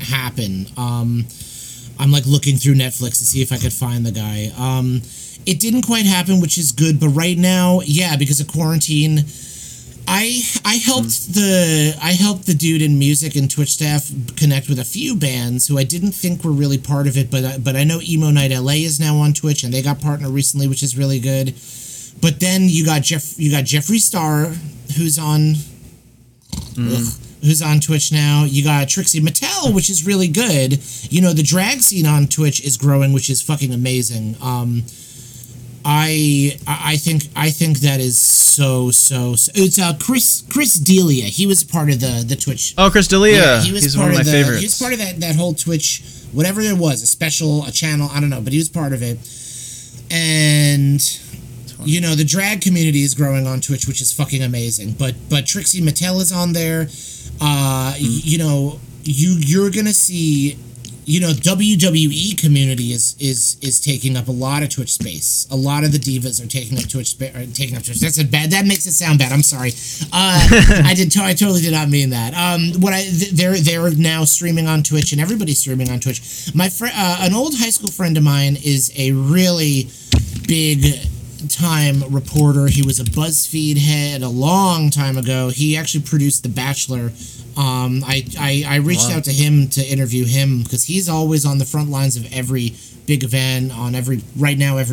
happen. I'm like looking through Netflix to see if I could find the guy. It didn't quite happen, which is good. But right now, because of quarantine, I helped the dude in music and Twitch staff connect with a few bands who I didn't think were really part of it, but I know Emo Night LA is now on Twitch, and they got partnered recently, which is really good. But then you got Jeffree Star, who's on Twitch now. You got Trixie Mattel, which is really good. You know, the drag scene on Twitch is growing, which is fucking amazing. I think that is so it's Chris Delia. He was part of the Twitch. Oh, Chris Delia. Yeah, he's part one of my favorites. He was part of that whole Twitch, whatever there was, a special, a channel, I don't know, but he was part of it. And you know, the drag community is growing on Twitch, which is fucking amazing. But Trixie Mattel is on there. You know, you're gonna see, you know, WWE community is taking up a lot of Twitch space. A lot of the divas are taking up Twitch. That's bad. That makes it sound bad. I'm sorry. I totally did not mean that. They're now streaming on Twitch, and everybody's streaming on Twitch. My an old high school friend of mine is a really big time reporter. He was a BuzzFeed head a long time ago. He actually produced The Bachelor. I reached out to him to interview him because he's always on the front lines of every big event, every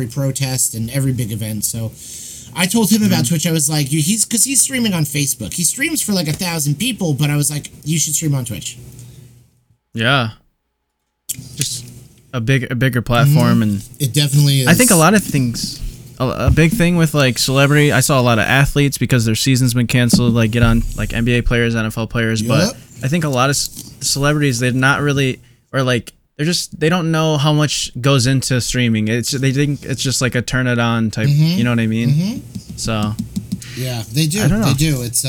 protest and every big event. So I told him about Twitch. I was like, because he's streaming on Facebook. He streams for like 1,000 people, but I was like, you should stream on Twitch. Yeah. Just a bigger platform, and it definitely is. I think a lot of things. A big thing with like celebrity, I saw a lot of athletes because their season's been canceled. Like get on like NBA players, NFL players, yep. But I think a lot of celebrities they're not really or like they're just they don't know how much goes into streaming. It's they think it's just like a turn it on type. Mm-hmm. You know what I mean? Mm-hmm. So yeah, they do. I don't know. They do. It's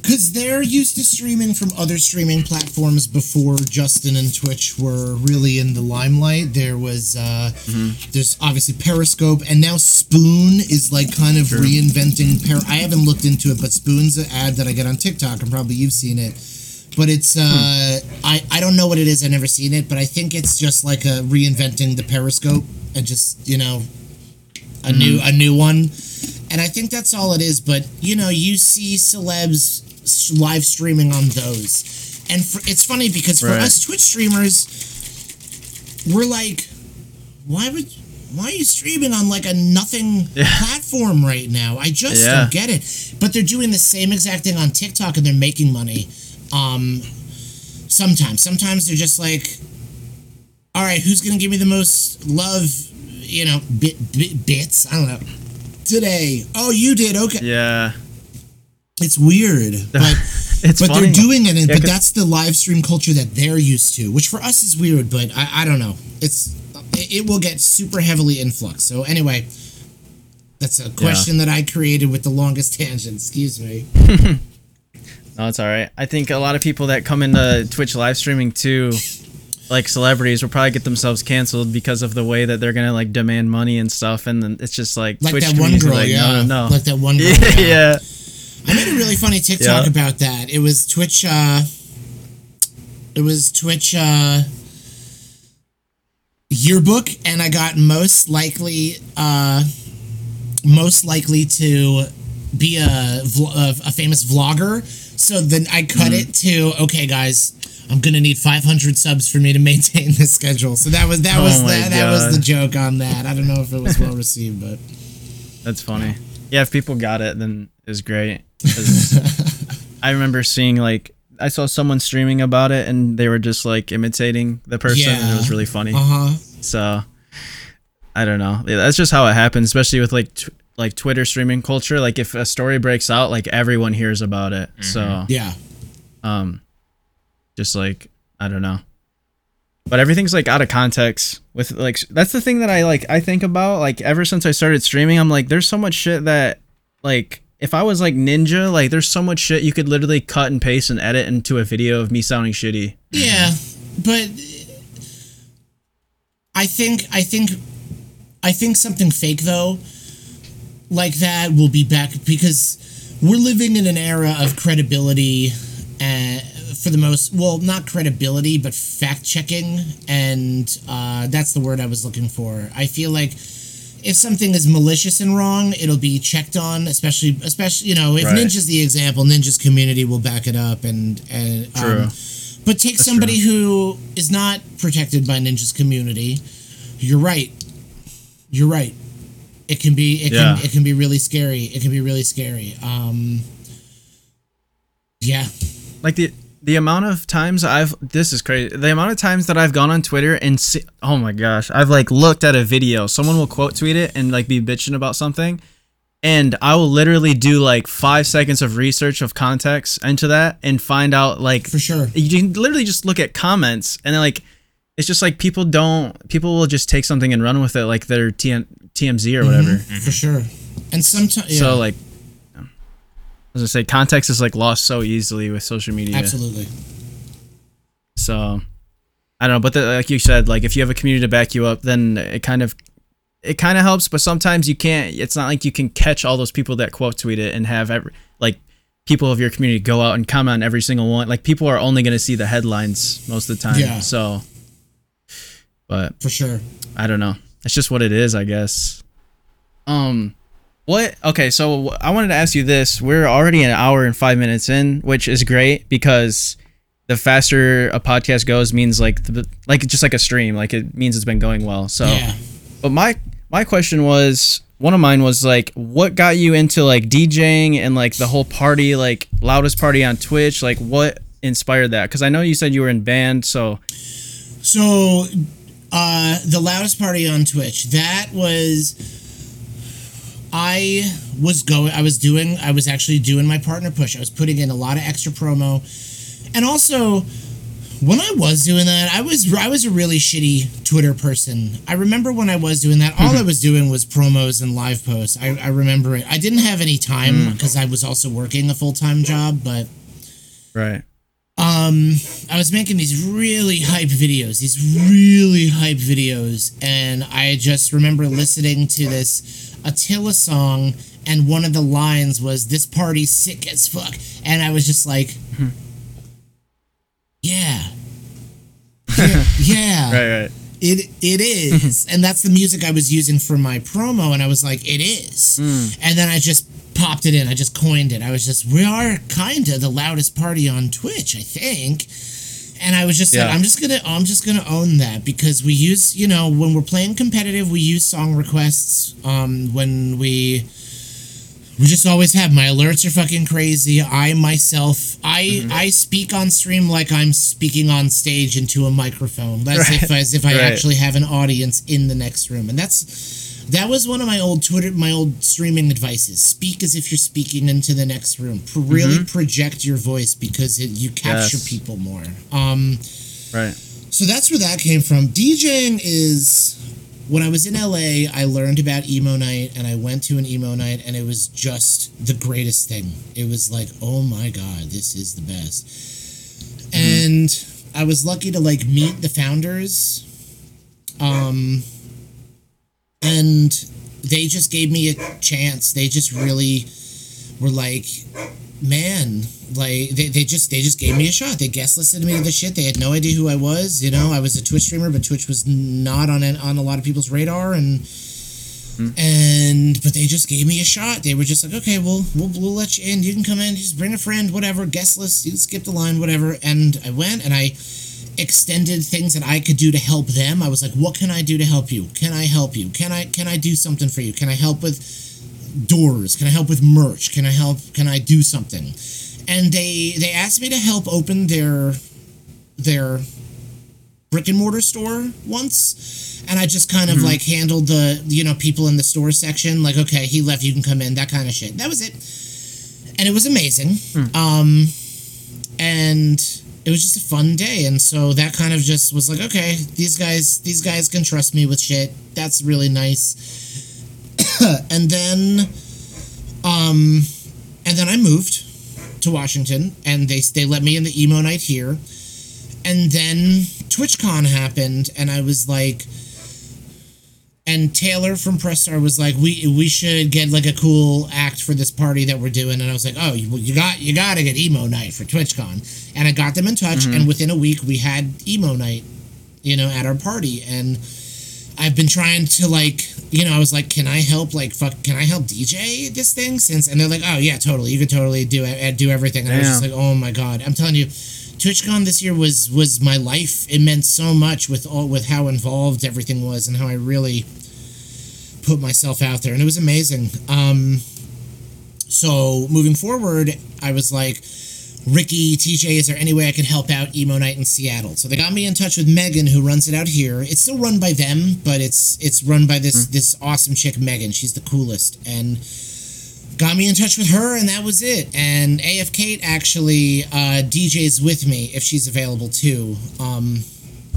because they're used to streaming from other streaming platforms before Justin and Twitch were really in the limelight. There was, there's obviously Periscope, and now Spoon is like kind of reinventing. I haven't looked into it, but Spoon's an ad that I get on TikTok, and probably you've seen it. But it's, I don't know what it is. I've never seen it, but I think it's just like a reinventing the Periscope and just, you know, a new one. And I think that's all it is. But, you know, you see celebs live streaming on those, and it's funny because for us Twitch streamers, we're like, why are you streaming on like a nothing platform right now? I just don't get it. But they're doing the same exact thing on TikTok, and they're making money. Sometimes they're just like, all right, who's gonna give me the most love? You know, bits. I don't know. Today, oh, you did okay. Yeah. It's weird, but funny. They're doing it, and, but that's the live stream culture that they're used to, which for us is weird, but I don't know. It will get super heavily influxed. So anyway, that's a question that I created with the longest tangent. Excuse me. No, it's all right. I think a lot of people that come into Twitch live streaming too, like celebrities, will probably get themselves canceled because of the way that they're gonna like demand money and stuff, and then it's just like Twitch that one girl, like, no. Like that one girl, yeah. I made a really funny TikTok about that. It was Twitch, yearbook, and I got most likely to be a famous vlogger. So then I cut it to, okay, guys, I'm gonna need 500 subs for me to maintain this schedule. So that was the joke on that. I don't know if it was well received, but that's funny. Yeah, if people got it, then it's great. I remember seeing like I saw someone streaming about it, and they were just like imitating the person, and it was really funny. So I don't know, that's just how it happens, especially with like Twitter streaming culture. Like if a story breaks out, like everyone hears about it. So just like I don't know, but everything's like out of context with like that's the thing that I think about, like ever since I started streaming, I'm like there's so much shit that like if I was like Ninja, like there's so much shit you could literally cut and paste and edit into a video of me sounding shitty. Yeah, but I think something fake though like that will be back, because we're living in an era of credibility and for the most, well, not credibility, but fact checking, and that's the word I was looking for. I feel like if something is malicious and wrong, it'll be checked on, especially, you know, if Ninja's the example, Ninja's community will back it up, and true. But take somebody who is not protected by Ninja's community. You're right. It can be really scary. It can be really scary. Yeah. Like the amount of times this is crazy. The amount of times that I've gone on Twitter and see, oh my gosh, I've like looked at a video. Someone will quote tweet it and like be bitching about something, and I will literally do like 5 seconds of research of context into that and find out like for sure. You can literally just look at comments, and then like it's just like people will just take something and run with it like they're TMZ or whatever. Mm-hmm. For sure. And sometimes so like. I was gonna say context is like lost so easily with social media. Absolutely. So, I don't know, but like you said, like if you have a community to back you up, then it kind of helps. But sometimes you can't. It's not like you can catch all those people that quote tweet it and have people of your community go out and comment on every single one. Like people are only gonna see the headlines most of the time. Yeah. So, but for sure, I don't know. It's just what it is, I guess. What? Okay, so I wanted to ask you this. We're already an hour and 5 minutes in, which is great because the faster a podcast goes means like just like a stream, like it means it's been going well. So, but my question was, one of mine was like, what got you into like DJing and like the whole party, like loudest party on Twitch? Like what inspired that? Because I know you said you were in band, so. The loudest party on Twitch. That was... I was actually doing my partner push. I was putting in a lot of extra promo. And also, when I was doing that, I was a really shitty Twitter person. I remember when I was doing that, all I was doing was promos and live posts. I remember it. I didn't have any time because I was also working a full-time job, but... Right. I was making these really hype videos, and I just remember listening to this Attila song, and one of the lines was, "This party's sick as fuck," and I was just like, yeah. right. It is, and that's the music I was using for my promo, and I was like, it is, and then I just popped it in. I just coined it. I was just, we are kind of the loudest party on Twitch, I think. And I was just like, I'm just gonna own that, because we use, you know, when we're playing competitive, we use song requests. When we just always have, my alerts are fucking crazy. I speak on stream like I'm speaking on stage into a microphone, as if I actually have an audience in the next room, and that was one of my old Twitter, my old streaming advices. Speak as if you're speaking into the next room. Really project your voice, because you capture people more. Right. So that's where that came from. DJing is... When I was in LA, I learned about Emo Night, and I went to an Emo Night, and it was just the greatest thing. It was like, oh my God, this is the best. And I was lucky to, like, meet the founders. And they just gave me a chance. They just really were like, man, like they just gave me a shot. They guest listed me to the shit. They had no idea who I was. You know, I was a Twitch streamer, but Twitch was not on a lot of people's radar. But they just gave me a shot. They were just like, okay, we'll let you in. You can come in. Just bring a friend, whatever. Guest list. You skip the line, whatever. And I went, and I extended things that I could do to help them. I was like, what can I do to help you? Can I help you? Can I do something for you? Can I help with doors? Can I help with merch? Can I do something? And they asked me to help open their brick and mortar store once, and I just kind of like handled the, you know, people in the store section, like, okay, he left, you can come in, that kind of shit. That was it. And it was amazing. And it was just a fun day, and so that kind of just was like, okay, these guys can trust me with shit. That's really nice. and then I moved to Washington, and they let me in the Emo Night here. And then TwitchCon happened, and I was like, and Taylor from Pressstar was like, we should get like a cool act for this party that we're doing. And I was like, oh, you got to get Emo Night for TwitchCon. And I got them in touch, and within a week we had Emo Night, you know, at our party. And I've been trying to, like, you know, I was like, can I help DJ this thing since? And they're like, oh yeah, totally. You could totally do everything. And I was just like, oh my God, I'm telling you, TwitchCon this year was my life. It meant so much with how involved everything was and how I really put myself out there, and it was amazing. So moving forward, I was like, Ricky, TJ, is there any way I can help out Emo Night in Seattle? So they got me in touch with Megan, who runs it out here. It's still run by them, but it's run by this awesome chick, Megan. She's the coolest, and got me in touch with her, and that was it. And AF Kate actually DJs with me, if she's available too.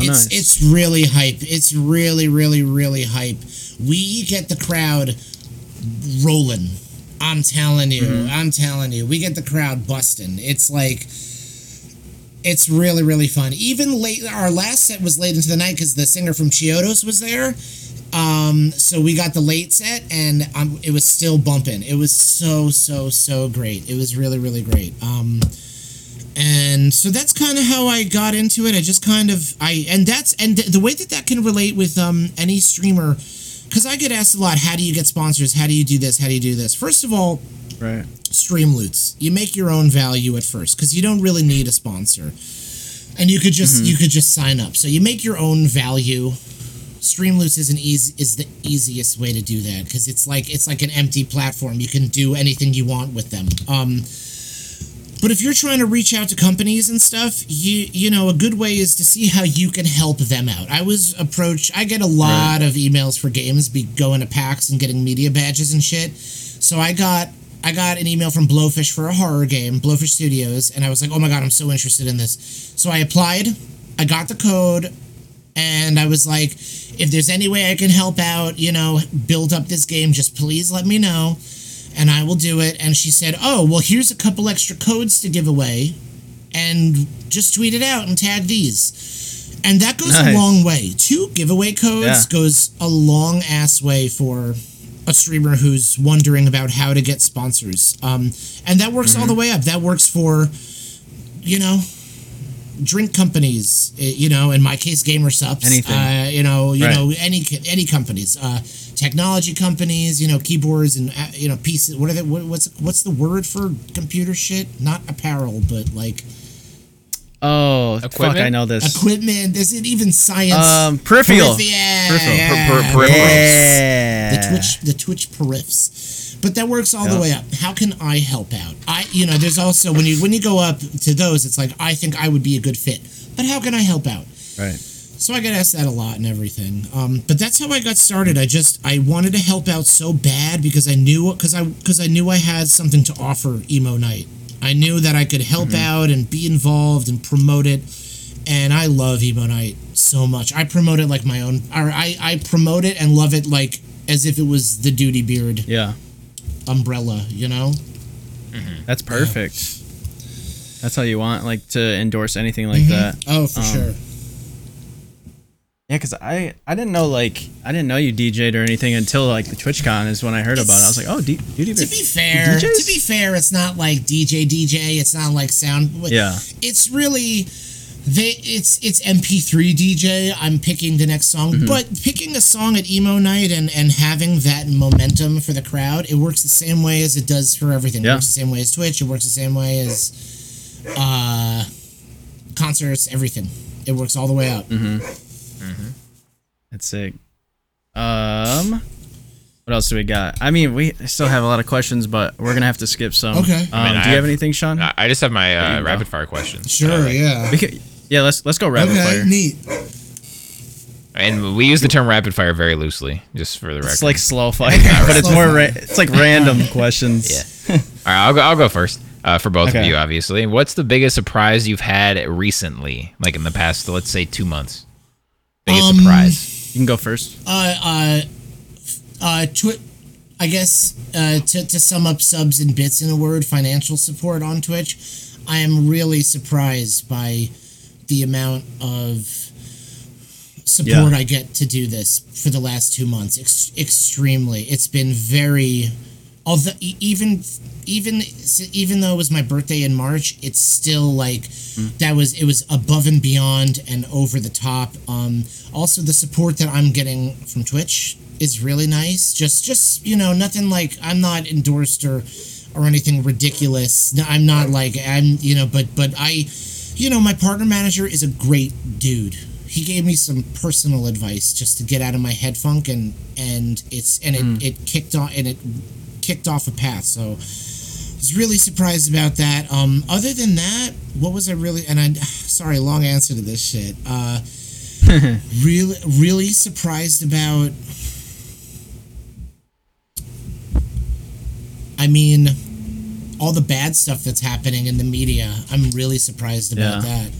It's really hype. It's really, really, really hype. We get the crowd rolling. I'm telling you. I'm telling you. We get the crowd busting. It's like... It's really, really fun. Even late... Our last set was late into the night because the singer from Chiodos was there. So we got the late set, and it was still bumping. It was so great. It was really, really great. And so that's kind of how I got into it. I just kind of, the way that can relate with, any streamer, because I get asked a lot, how do you get sponsors? How do you do this? How do you do this? First of all, Streamloots, you make your own value at first, because you don't really need a sponsor, and you could just, you could just sign up. So you make your own value. Streamloots is the easiest way to do that, because it's like an empty platform. You can do anything you want with them. But if you're trying to reach out to companies and stuff, you know, a good way is to see how you can help them out. I was approached... I get a lot of emails for games, going to PAX and getting media badges and shit. So I got an email from Blowfish for a horror game, Blowfish Studios, and I was like, oh my god, I'm so interested in this. So I applied, I got the code, and I was like, if there's any way I can help out, you know, build up this game, just please let me know. And I will do it. And she said, oh, well, here's a couple extra codes to give away. And just tweet it out and tag these. And that goes a long way. 2 giveaway codes goes a long-ass way for a streamer who's wondering about how to get sponsors. And that works all the way up. That works for, you know, drink companies. You know, in my case, gamer subs. Anything. You know, any companies. Technology companies, you know, keyboards and, you know, pieces. What are they? What's the word for computer shit? Not apparel, but like. Oh, equipment? Fuck! I know this. Equipment. Is it even science? Peripheral. Peripherals. Yeah. The Twitch periffs. But that works all the way up. How can I help out? You know, there's also when you go up to those, it's like I think I would be a good fit. But how can I help out? Right. So I got asked that a lot and everything. But that's how I got started. I wanted to help out so bad because I knew I had something to offer Emo Night. I knew that I could help out and be involved and promote it. And I love Emo Night so much. I promote it like my own. Or I promote it and love it like as if it was the Duty Beard umbrella, you know? Mm-hmm. That's perfect. Yeah. That's how you want, like, to endorse anything like that. Oh, for sure. Yeah, because I didn't know, like, I didn't know you DJ'd or anything until, like, the TwitchCon is when I heard about it. I was like, oh, Duty Beard. To be fair, it's not like DJ, it's not like sound. Yeah. It's really, it's MP3 DJ, I'm picking the next song. Mm-hmm. But picking a song at Emo Night and having that momentum for the crowd, it works the same way as it does for everything. Yeah. It works the same way as Twitch, it works the same way as concerts, everything. It works all the way up. Mm-hmm. Mm-hmm. That's sick. What else do we got? I mean, we still have a lot of questions, but we're gonna have to skip some. Okay. I mean, do you have anything, Sean? I just have my rapid fire questions. Sure. Yeah. Let's go rapid fire. Okay. Neat. And we use the term rapid fire very loosely, just for the record. It's like slow fire, but it's more. It's like random questions. Yeah. All right. I'll go first. For both of you, obviously. What's the biggest surprise you've had recently, like in the past, let's say, 2 months? Biggest surprise. You can go first. I guess to sum up subs and bits in a word, financial support on Twitch. I am really surprised by the amount of support I get to do this for the last 2 months. Extremely, it's been very. Although even though it was my birthday in March, it's still like it was above and beyond and over the top. Also, the support that I'm getting from Twitch is really nice. Just you know, nothing like I'm not endorsed or anything ridiculous. I'm not like I'm you know, but I, you know, my partner manager is a great dude. He gave me some personal advice just to get out of my head funk and it kicked on and it. Kicked off a path, so I was really surprised about that. Other than that, what was I really? And I, sorry, long answer to this shit. Really surprised about. I mean, all the bad stuff that's happening in the media. I'm really surprised about that.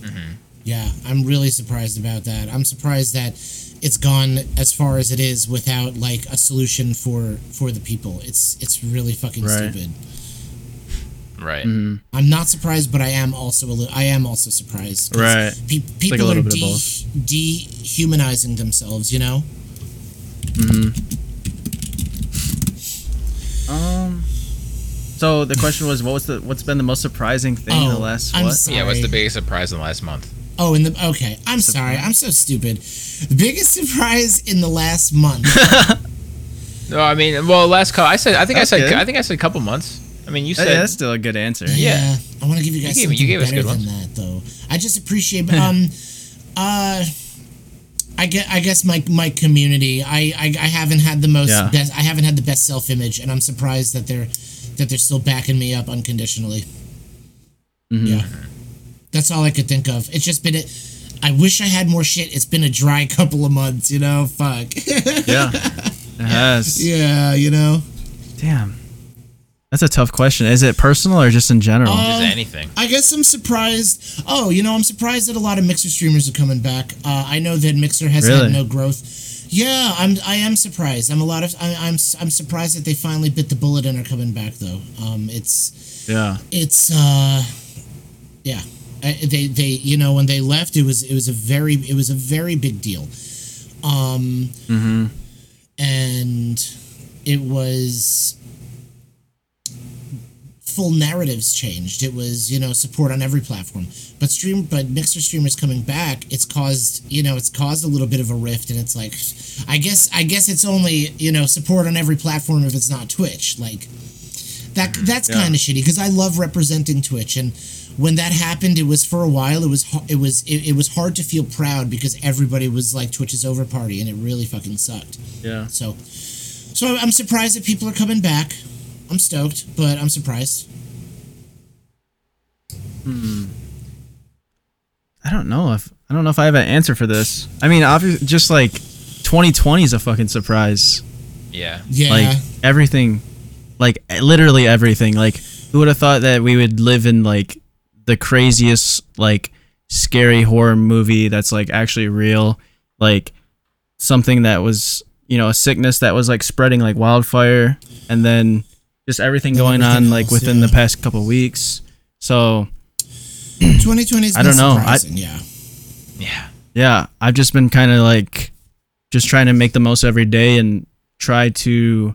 Mm-hmm. Yeah, I'm really surprised about that. I'm surprised that it's gone as far as it is without like a solution for the people. It's really fucking stupid. Right. Mm-hmm. I'm not surprised, but I am also I am also surprised. Right. People like are dehumanizing themselves, you know. Mm-hmm. So the question was, what's been the most surprising thing in the last what? Yeah, what's the biggest surprise in the last month? Oh, I'm sorry. I'm so stupid. The biggest surprise in the last month. No, I mean, well, last couple. I think I said couple months. I mean, you said that's still a good answer. Yeah. I want to give you guys something better than that, though. I just appreciate. I guess my community. I haven't had the best self image, and I'm surprised that they're. that they're still backing me up unconditionally. Mm-hmm. Yeah. That's all I could think of. It's just been a... I wish I had more shit. It's been a dry couple of months, you know? Fuck. Yeah. It has. Yeah, you know? Damn. That's a tough question. Is it personal or just in general? Just anything. I guess I'm surprised. Oh, you know, I'm surprised that a lot of Mixer streamers are coming back. I know that Mixer has had no growth. Yeah, I am surprised. I'm surprised that they finally bit the bullet and are coming back though. Yeah. They you know, when they left, it was a very big deal. And it was full narratives changed. It was, you know, support on every platform. But Mixer streamers coming back, it's caused a little bit of a rift, and it's like I guess it's only, you know, support on every platform if it's not Twitch. Like that's kind of shitty, because I love representing Twitch, and when that happened, it was for a while. It was hard to feel proud because everybody was like, Twitch is over party, and it really fucking sucked. Yeah. So I'm surprised that people are coming back. I'm stoked, but I'm surprised. I don't know if I have an answer for this. I mean, obviously, just like 2020 is a fucking surprise. Yeah. Yeah. Like everything, like literally everything. Like, who would have thought that we would live in like the craziest, like, scary horror movie that's, like, actually real, like, something that was, you know, a sickness that was, like, spreading like wildfire, and then just everything going on, like, within the past couple weeks. So 2020's been surprising, yeah. I've just been kind of, like, just trying to make the most every day and try to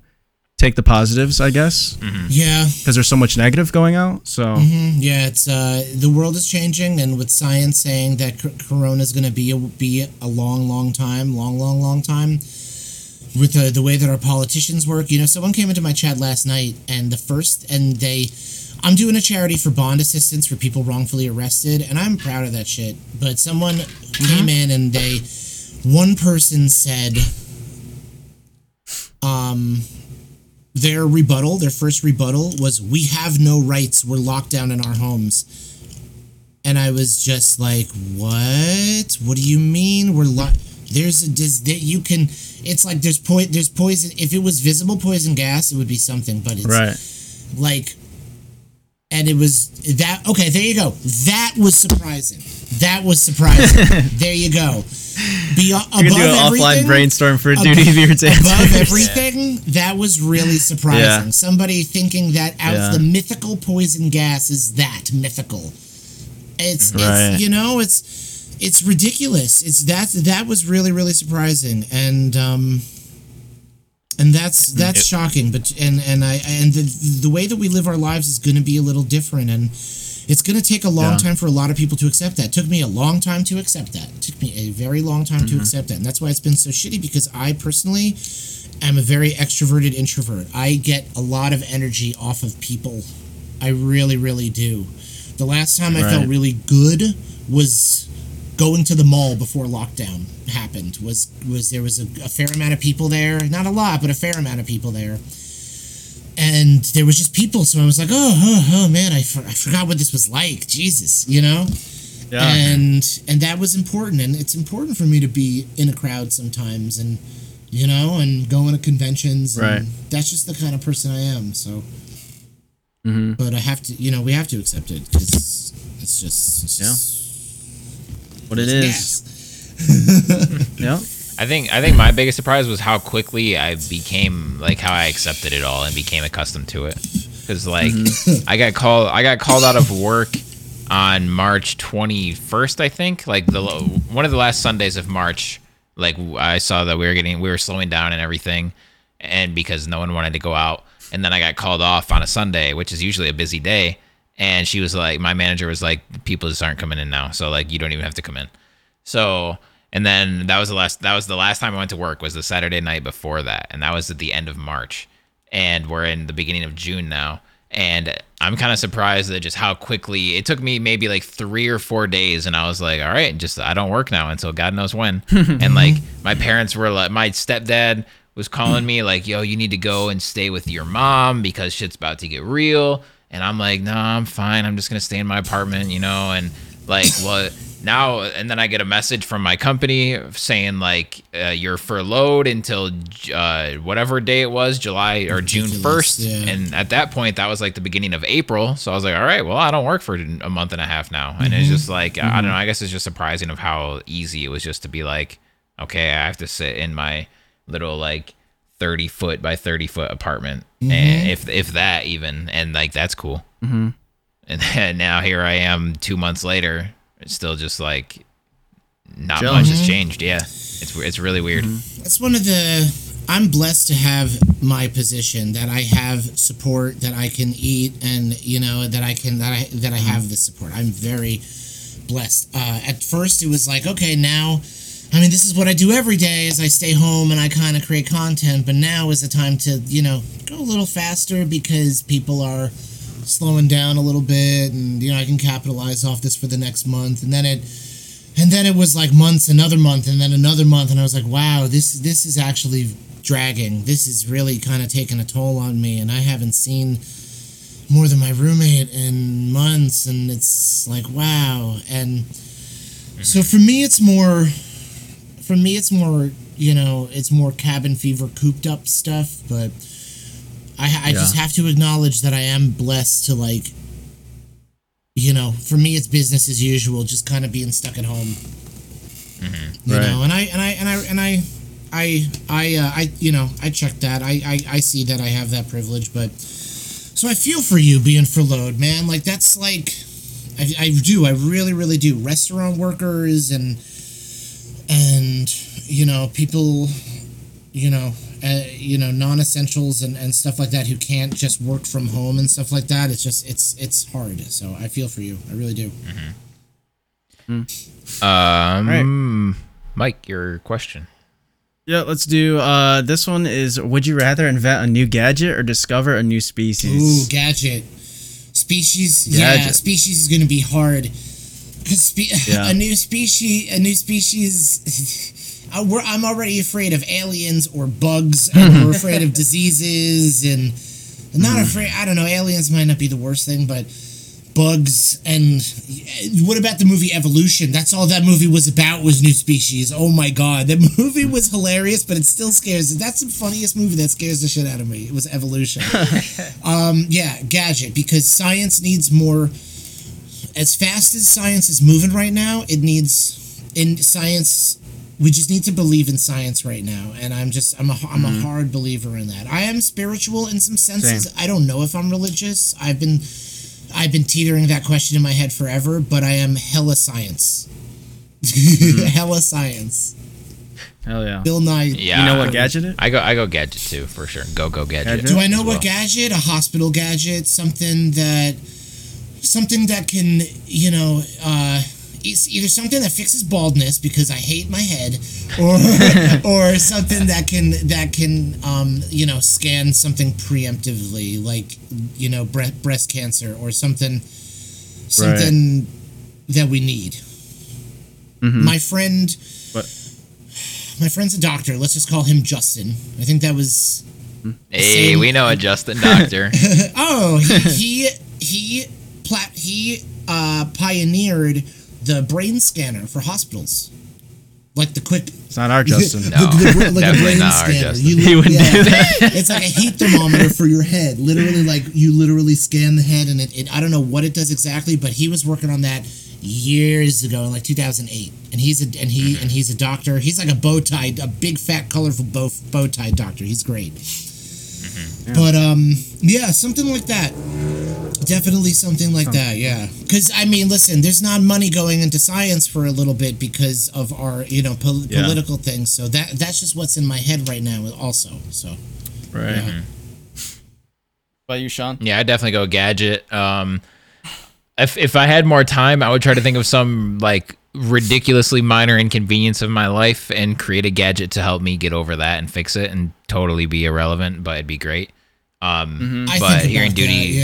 take the positives, I guess. Mm-hmm. Yeah. Because there's so much negative going out, so... Mm-hmm. Yeah, it's, the world is changing, and with science saying that Corona's gonna be a long, long time, with the way that our politicians work, you know, someone came into my chat last night, and I'm doing a charity for bond assistance for people wrongfully arrested, and I'm proud of that shit, but someone came in, and one person said, their first rebuttal was, we have no rights, we're locked down in our homes. And I was just like, what do you mean we're locked? There's poison. If it was visible poison gas, it would be something, but it's right. Like, and it was that. Okay, there you go. That was surprising. There you go. You're going to do an offline brainstorm for Duty Beard's answers. Above everything, that was really surprising. Yeah. Somebody thinking that out of the mythical poison gas is that mythical. It's ridiculous. That was really, really surprising, and that's shocking. But the way that we live our lives is going to be a little different, and it's going to take a long time for a lot of people to accept that. It took me a long time to accept that. It took me a very long time to accept that. And that's why it's been so shitty, because I personally am a very extroverted introvert. I get a lot of energy off of people. I really, really do. The last time I felt really good was going to the mall before lockdown happened. There was a fair amount of people there. Not a lot, but a fair amount of people there. And there was just people, so I was like, oh man, I forgot what this was like. Jesus, you know? Yeah. And that was important, and it's important for me to be in a crowd sometimes, and, you know, and going to conventions. Right. And that's just the kind of person I am, so. Mm-hmm. But I have to, you know, we have to accept it, because it's just what it is. Yeah. I think my biggest surprise was how quickly I became, like, how I accepted it all and became accustomed to it. Because, like, I got called out of work on March 21st, I think. Like, one of the last Sundays of March, like, I saw that we were slowing down and everything, and because no one wanted to go out. And then I got called off on a Sunday, which is usually a busy day. And she was like, my manager was like, people just aren't coming in now, so, like, you don't even have to come in. So... And then that was the last time I went to work, was the Saturday night before that. And that was at the end of March. And we're in the beginning of June now. And I'm kind of surprised at just how quickly it took me, maybe like 3 or 4 days. And I was like, all right, I don't work now until God knows when. And, like, my parents were like, my stepdad was calling me like, yo, you need to go and stay with your mom because shit's about to get real. And I'm like, no, I'm fine. I'm just going to stay in my apartment, you know? And like, well, now, and then I get a message from my company saying like, you're furloughed until whatever day it was, July or June 1st. Yeah. And at that point, that was like the beginning of April. So I was like, all right, well, I don't work for a month and a half now. And it's just like, I don't know, I guess it's just surprising of how easy it was just to be like, okay, I have to sit in my little like 30 foot by 30 foot apartment, and if that even, and like that's cool. And then now here I am 2 months later, it's still just like not much has changed. Yeah, it's really weird. That's one of the, I'm blessed to have my position that I have support that I can eat, and you know that I can that I have the support. I'm very blessed. At first it was like, okay, now. I mean, this is what I do every day is I stay home and I kind of create content, but now is the time to, you know, go a little faster because people are slowing down a little bit and, you know, I can capitalize off this for the next month. And then it was like months, another month, and then another month. And I was like, wow, this is actually dragging. This is really kind of taking a toll on me. And I haven't seen more than my roommate in months. And it's like, wow. And so for me, it's more, you know, it's more cabin fever, cooped up stuff, but I just have to acknowledge that I am blessed to, like, you know, for me, it's business as usual, just kind of being stuck at home, you know, and I you know, I check that. I see that I have that privilege, but so I feel for you being furloughed, man. Like, that's like, I really, really do. Restaurant workers and you know, people, you know, non-essentials and stuff like that who can't just work from home and stuff like that. It's just it's hard. So I feel for you. I really do. All right. Mike, your question. Yeah, let's do. This one is: would you rather invent a new gadget or discover a new species? Ooh, gadget. Species. Gadget. Yeah, species is gonna be hard. A new species. I'm already afraid of aliens or bugs, and we're afraid of diseases, and not afraid. I don't know. Aliens might not be the worst thing, but bugs. And what about the movie Evolution? That's all that movie was about, was new species. Oh my god, that movie was hilarious, but it still scares. That's the funniest movie that scares the shit out of me. It was Evolution. Yeah, gadget, because science needs more. As fast as science is moving right now, we just need to believe in science right now, and I'm a hard believer in that. I am spiritual in some senses. Same. I don't know if I'm religious. I've been teetering that question in my head forever, but I am hella science. Hella science. Hell yeah. Bill Nye. Yeah. You know what gadget is? I go gadget too, for sure. Go gadget. Do I know what gadget? A hospital gadget, something that can, you know, it's either something that fixes baldness because I hate my head, or something that can you know, scan something preemptively, like, you know, breast cancer or something right, that we need. My friend's a doctor. Let's just call him Justin. I think that was. Hey, we know a Justin doctor. Oh, he pioneered the brain scanner for hospitals, like the quick. It's not our Justin. No, like a brain scanner. He wouldn't do that. It's like a heat thermometer for your head. Literally, like, you literally scan the head, and it I don't know what it does exactly, but he was working on that years ago, in like 2008. And he's a doctor. He's like a bow tie, a big fat colorful bow tie doctor. He's great. Yeah. But yeah, something like that. Definitely something like that, yeah. Because, I mean, listen, there's not money going into science for a little bit because of our, you know, political things. So that's just what's in my head right now also. So, right. Yeah. About you, Sean? Yeah, I definitely go gadget. If I had more time, I would try to think of some, like, ridiculously minor inconvenience of my life and create a gadget to help me get over that and fix it and totally be irrelevant, but it'd be great. But hearing Duty...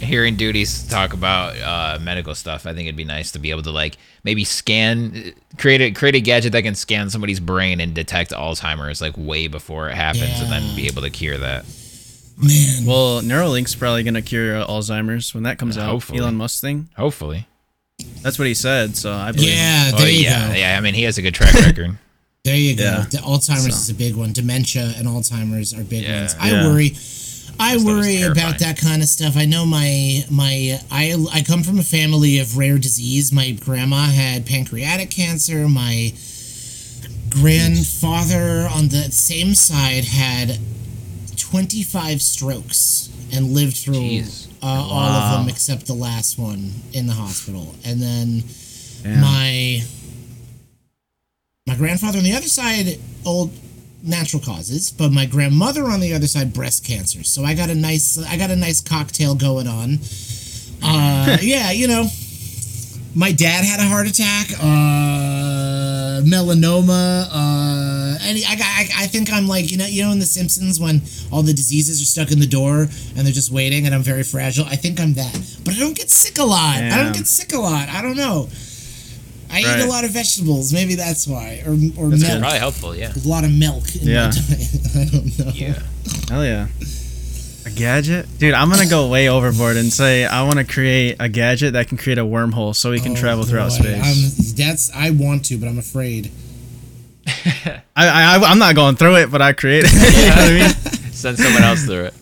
hearing Duties talk about medical stuff, I think it'd be nice to be able to like maybe scan, create a gadget that can scan somebody's brain and detect Alzheimer's like way before it happens, and then be able to cure that. Man. Well, Neuralink's probably gonna cure Alzheimer's when that comes out. Hopefully. Elon Musk thing. Hopefully. That's what he said, so I believe. Yeah, there you go. Yeah, I mean, he has a good track record. There you go. Yeah. Alzheimer's is a big one. Dementia and Alzheimer's are big ones. I worry about that kind of stuff. I know I come from a family of rare disease. My grandma had pancreatic cancer. My grandfather on the same side had 25 strokes and lived through all of them except the last one in the hospital. And then my grandfather on the other side, old natural causes, but my grandmother on the other side, breast cancer. So I got a nice cocktail going on. My dad had a heart attack, melanoma, I think I'm like, in The Simpsons when all the diseases are stuck in the door and they're just waiting and I'm very fragile. I think I'm that, but I don't get sick a lot. Damn. I don't get sick a lot. I don't know. I eat a lot of vegetables. Maybe that's why, or that's milk. Probably helpful. Yeah, a lot of milk. In my diet. I don't know. Yeah, hell yeah. A gadget, dude. I'm gonna go way overboard and say I want to create a gadget that can create a wormhole so we can travel throughout space. I want to, but I'm afraid. I'm not going through it, but I create it. You know what I mean? Send someone else through it.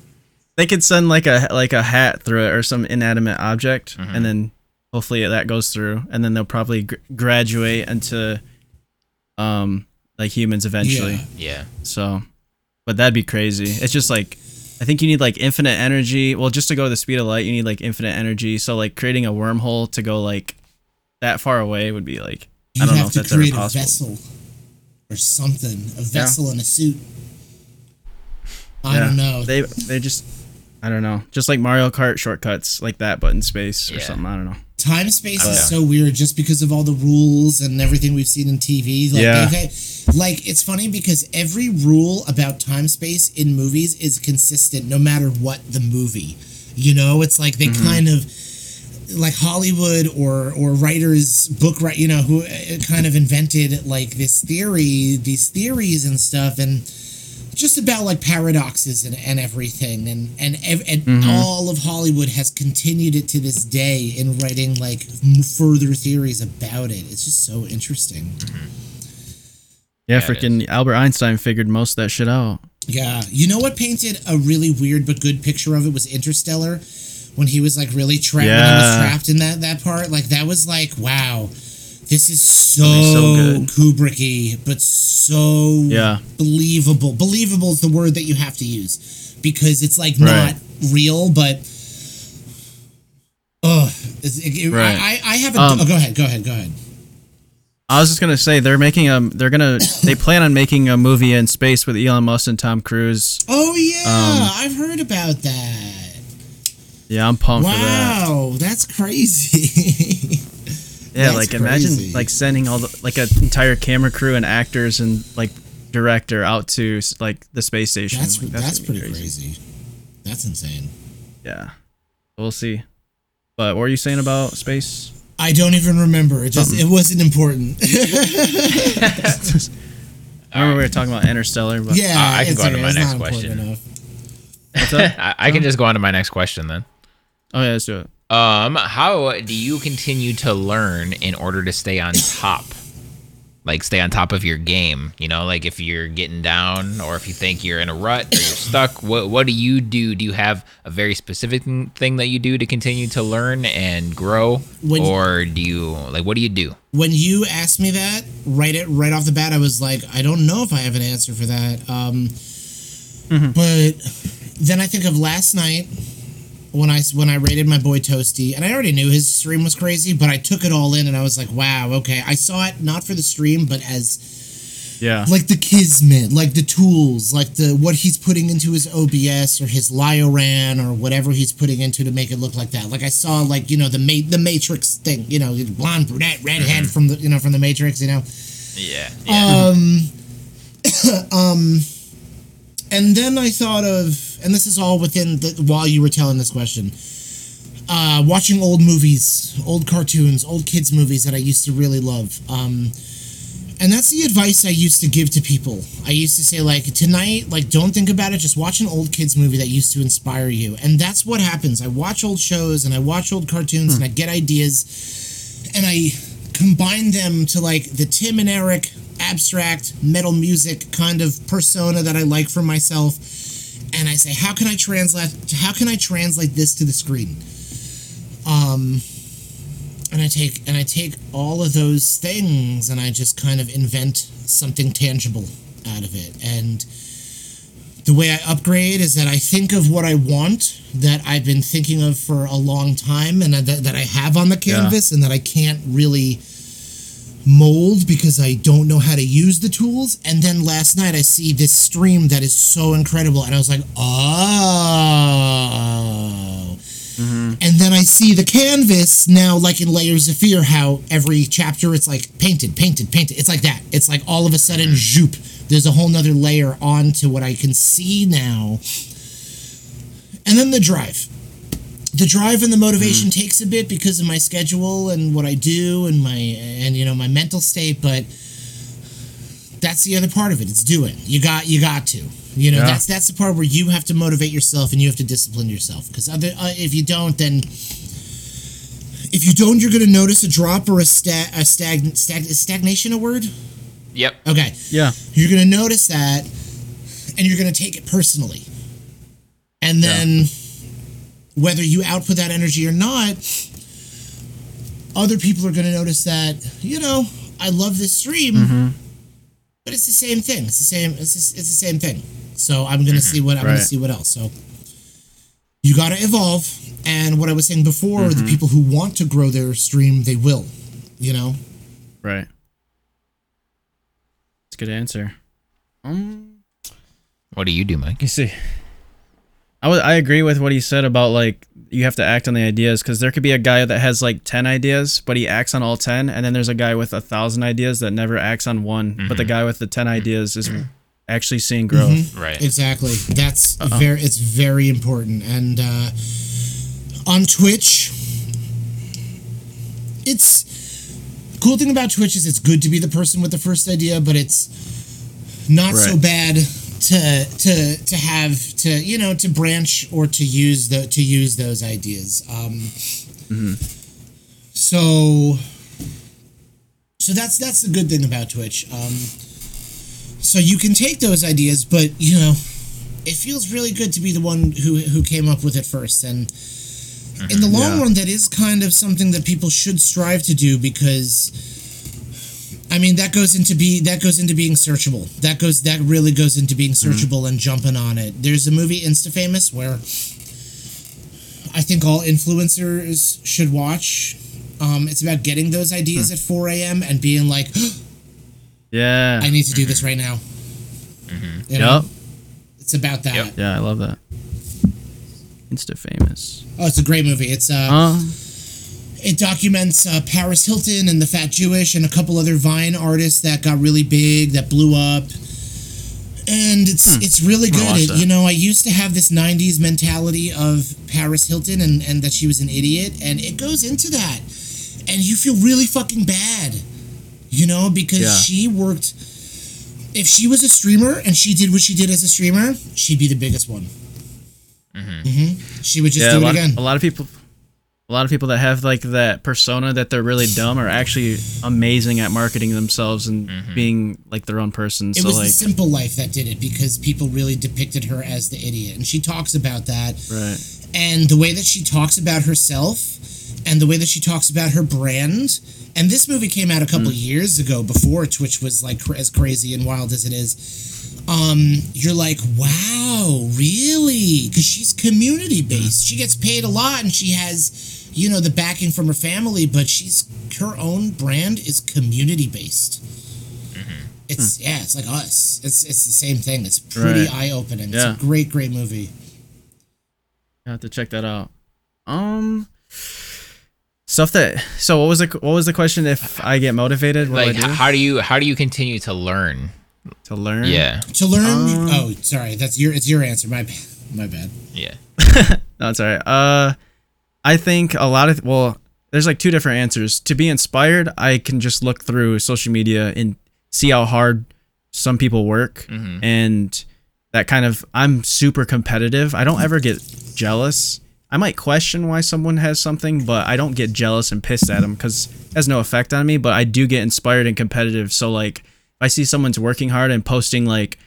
They could send like a hat through it or some inanimate object, and then hopefully that goes through, and then they'll probably graduate into like humans eventually. Yeah. So, but that'd be crazy. It's just like, I think you need like infinite energy. Well, just to go to the speed of light, you need like infinite energy. So like creating a wormhole to go like that far away would be like, I don't know if that's ever possible. Vessel. Or something, a vessel in a suit. I don't know. They just, I don't know. Just like Mario Kart shortcuts, like that, but in space or something. I don't know. Time space is so weird, just because of all the rules and everything we've seen in TV. It's funny because every rule about time space in movies is consistent, no matter what the movie. You know, it's like they kind of. Like Hollywood or writers, who kind of invented like these theories and stuff, and just about like paradoxes and everything, and all of Hollywood has continued it to this day in writing like further theories about it. It's just so interesting. Yeah, freaking Albert Einstein figured most of that shit out. Yeah, you know what painted a really weird but good picture of it was Interstellar. When he was like really trapped, when he was trapped in that part, like that was like, wow, this is so Kubricky, but so believable. Believable is the word that you have to use because it's like not real, but I haven't. Go ahead. I was just gonna say they plan on making a movie in space with Elon Musk and Tom Cruise. Oh yeah, I've heard about that. Yeah, I'm pumped for that. Wow, that's crazy. Yeah, that's like imagine crazy. Like sending all the an entire camera crew and actors and like director out to like the space station. That's pretty crazy. That's insane. Yeah. We'll see. But what were you saying about space? I don't even remember. It wasn't important. I remember we were talking about Interstellar, but I can go on to my next question. What's up? I can just go on to my next question then. Oh yeah, let's do it. How do you continue to learn in order to stay on top? Like stay on top of your game, like if you're getting down or if you think you're in a rut or you're stuck, what do you do? Do you have a very specific thing that you do to continue to learn and grow? What do you do? When you asked me that, right off the bat, I was like, I don't know if I have an answer for that. But then I think of last night when I raided my boy Toasty, and I already knew his stream was crazy, but I took it all in and I was like, wow, okay. I saw it not for the stream, but as like the kismet, like the tools, like the what he's putting into his OBS or his Lioran or whatever he's putting into to make it look like that. Like I saw like, the Matrix thing, blonde brunette, redhead from the Matrix, Yeah. And then I thought of, and this is all within while you were telling this question, watching old movies, old cartoons, old kids movies that I used to really love. And that's the advice I used to give to people. I used to say, like, tonight, like, don't think about it. Just watch an old kids movie that used to inspire you. And that's what happens. I watch old shows and I watch old cartoons and I get ideas and I combine them to, like, the Tim and Eric abstract metal music kind of persona that I like for myself. And I say, how can I translate this to the screen? And I take all of those things and I just kind of invent something tangible out of it. And the way I upgrade is that I think of what I want that I've been thinking of for a long time and that I have on the canvas and that I can't really mold because I don't know how to use the tools. And then last night I see this stream that is so incredible and I was like, oh... Mm-hmm. And then I see the canvas now, like in Layers of Fear, how every chapter it's like painted. It's like that. It's like all of a sudden, zoop, there's a whole nother layer on to what I can see now. And then the drive. The drive and the motivation takes a bit because of my schedule and what I do and my mental state, but that's the other part of it. It's doing. You got to. You know, that's the part where you have to motivate yourself and you have to discipline yourself. Because if you don't, you're going to notice a drop or is stagnation a word? Yep. Okay. Yeah. You're going to notice that, and you're going to take it personally. And then, whether you output that energy or not, other people are going to notice that, you know, I love this stream, but it's the same thing. It's the same thing. So I'm gonna see what else. So you gotta evolve. And what I was saying before, the people who want to grow their stream, they will. You know? Right. That's a good answer. What do you do, Mike? You see. I agree with what he said about, like, you have to act on the ideas, because there could be a guy that has like 10 ideas, but he acts on all 10, and then there's a guy with 1,000 ideas that never acts on one, but the guy with the 10 ideas is actually seeing growth. Right. Exactly. That's it's very important. And on Twitch, it's cool thing about Twitch is it's good to be the person with the first idea, but it's not so bad to branch or to use those ideas. So that's the good thing about Twitch. So you can take those ideas, but you know, it feels really good to be the one who came up with it first. And in the long run, that is kind of something that people should strive to do, because I mean, that really goes into being searchable and jumping on it. There's a movie, Instafamous, where I think all influencers should watch. It's about getting those ideas at 4 a.m. and being like, yeah, I need to do this right now. You know? Yep. It's about that. Yep. Yeah, I love that. Instafamous. Oh, it's a great movie. It's It documents Paris Hilton and the Fat Jewish and a couple other Vine artists that got really big, that blew up. And it's really good. You know, I used to have this 90s mentality of Paris Hilton and that she was an idiot. And it goes into that. And you feel really fucking bad, you know, because she worked... If she was a streamer and she did what she did as a streamer, she'd be the biggest one. She would just do it again. A lot of people that have like that persona that they're really dumb are actually amazing at marketing themselves and being like their own person. It was like, The Simple Life that did it, because people really depicted her as the idiot. And she talks about that. Right. And the way that she talks about herself and the way that she talks about her brand. And this movie came out a couple years ago before Twitch was like as crazy and wild as it is. You're like, wow, really? Because she's community-based. She gets paid a lot and she has... you know, the backing from her family, but her own brand is community-based. It's, yeah, it's like us. It's the same thing. It's pretty eye-opening. Yeah. It's a great, great movie. I have to check that out. So what was the question? If I get motivated, what do I do? How do you continue to learn? Yeah. To learn? Oh, sorry. That's your answer. My bad. Yeah. No, it's all right. I think a lot of, well, there's like two different answers. To be inspired, I can just look through social media and see how hard some people work. Mm-hmm. And that kind of, I'm super competitive. I don't ever get jealous. I might question why someone has something, but I don't get jealous and pissed at them because it has no effect on me. But I do get inspired and competitive. So like, if I see someone's working hard and posting like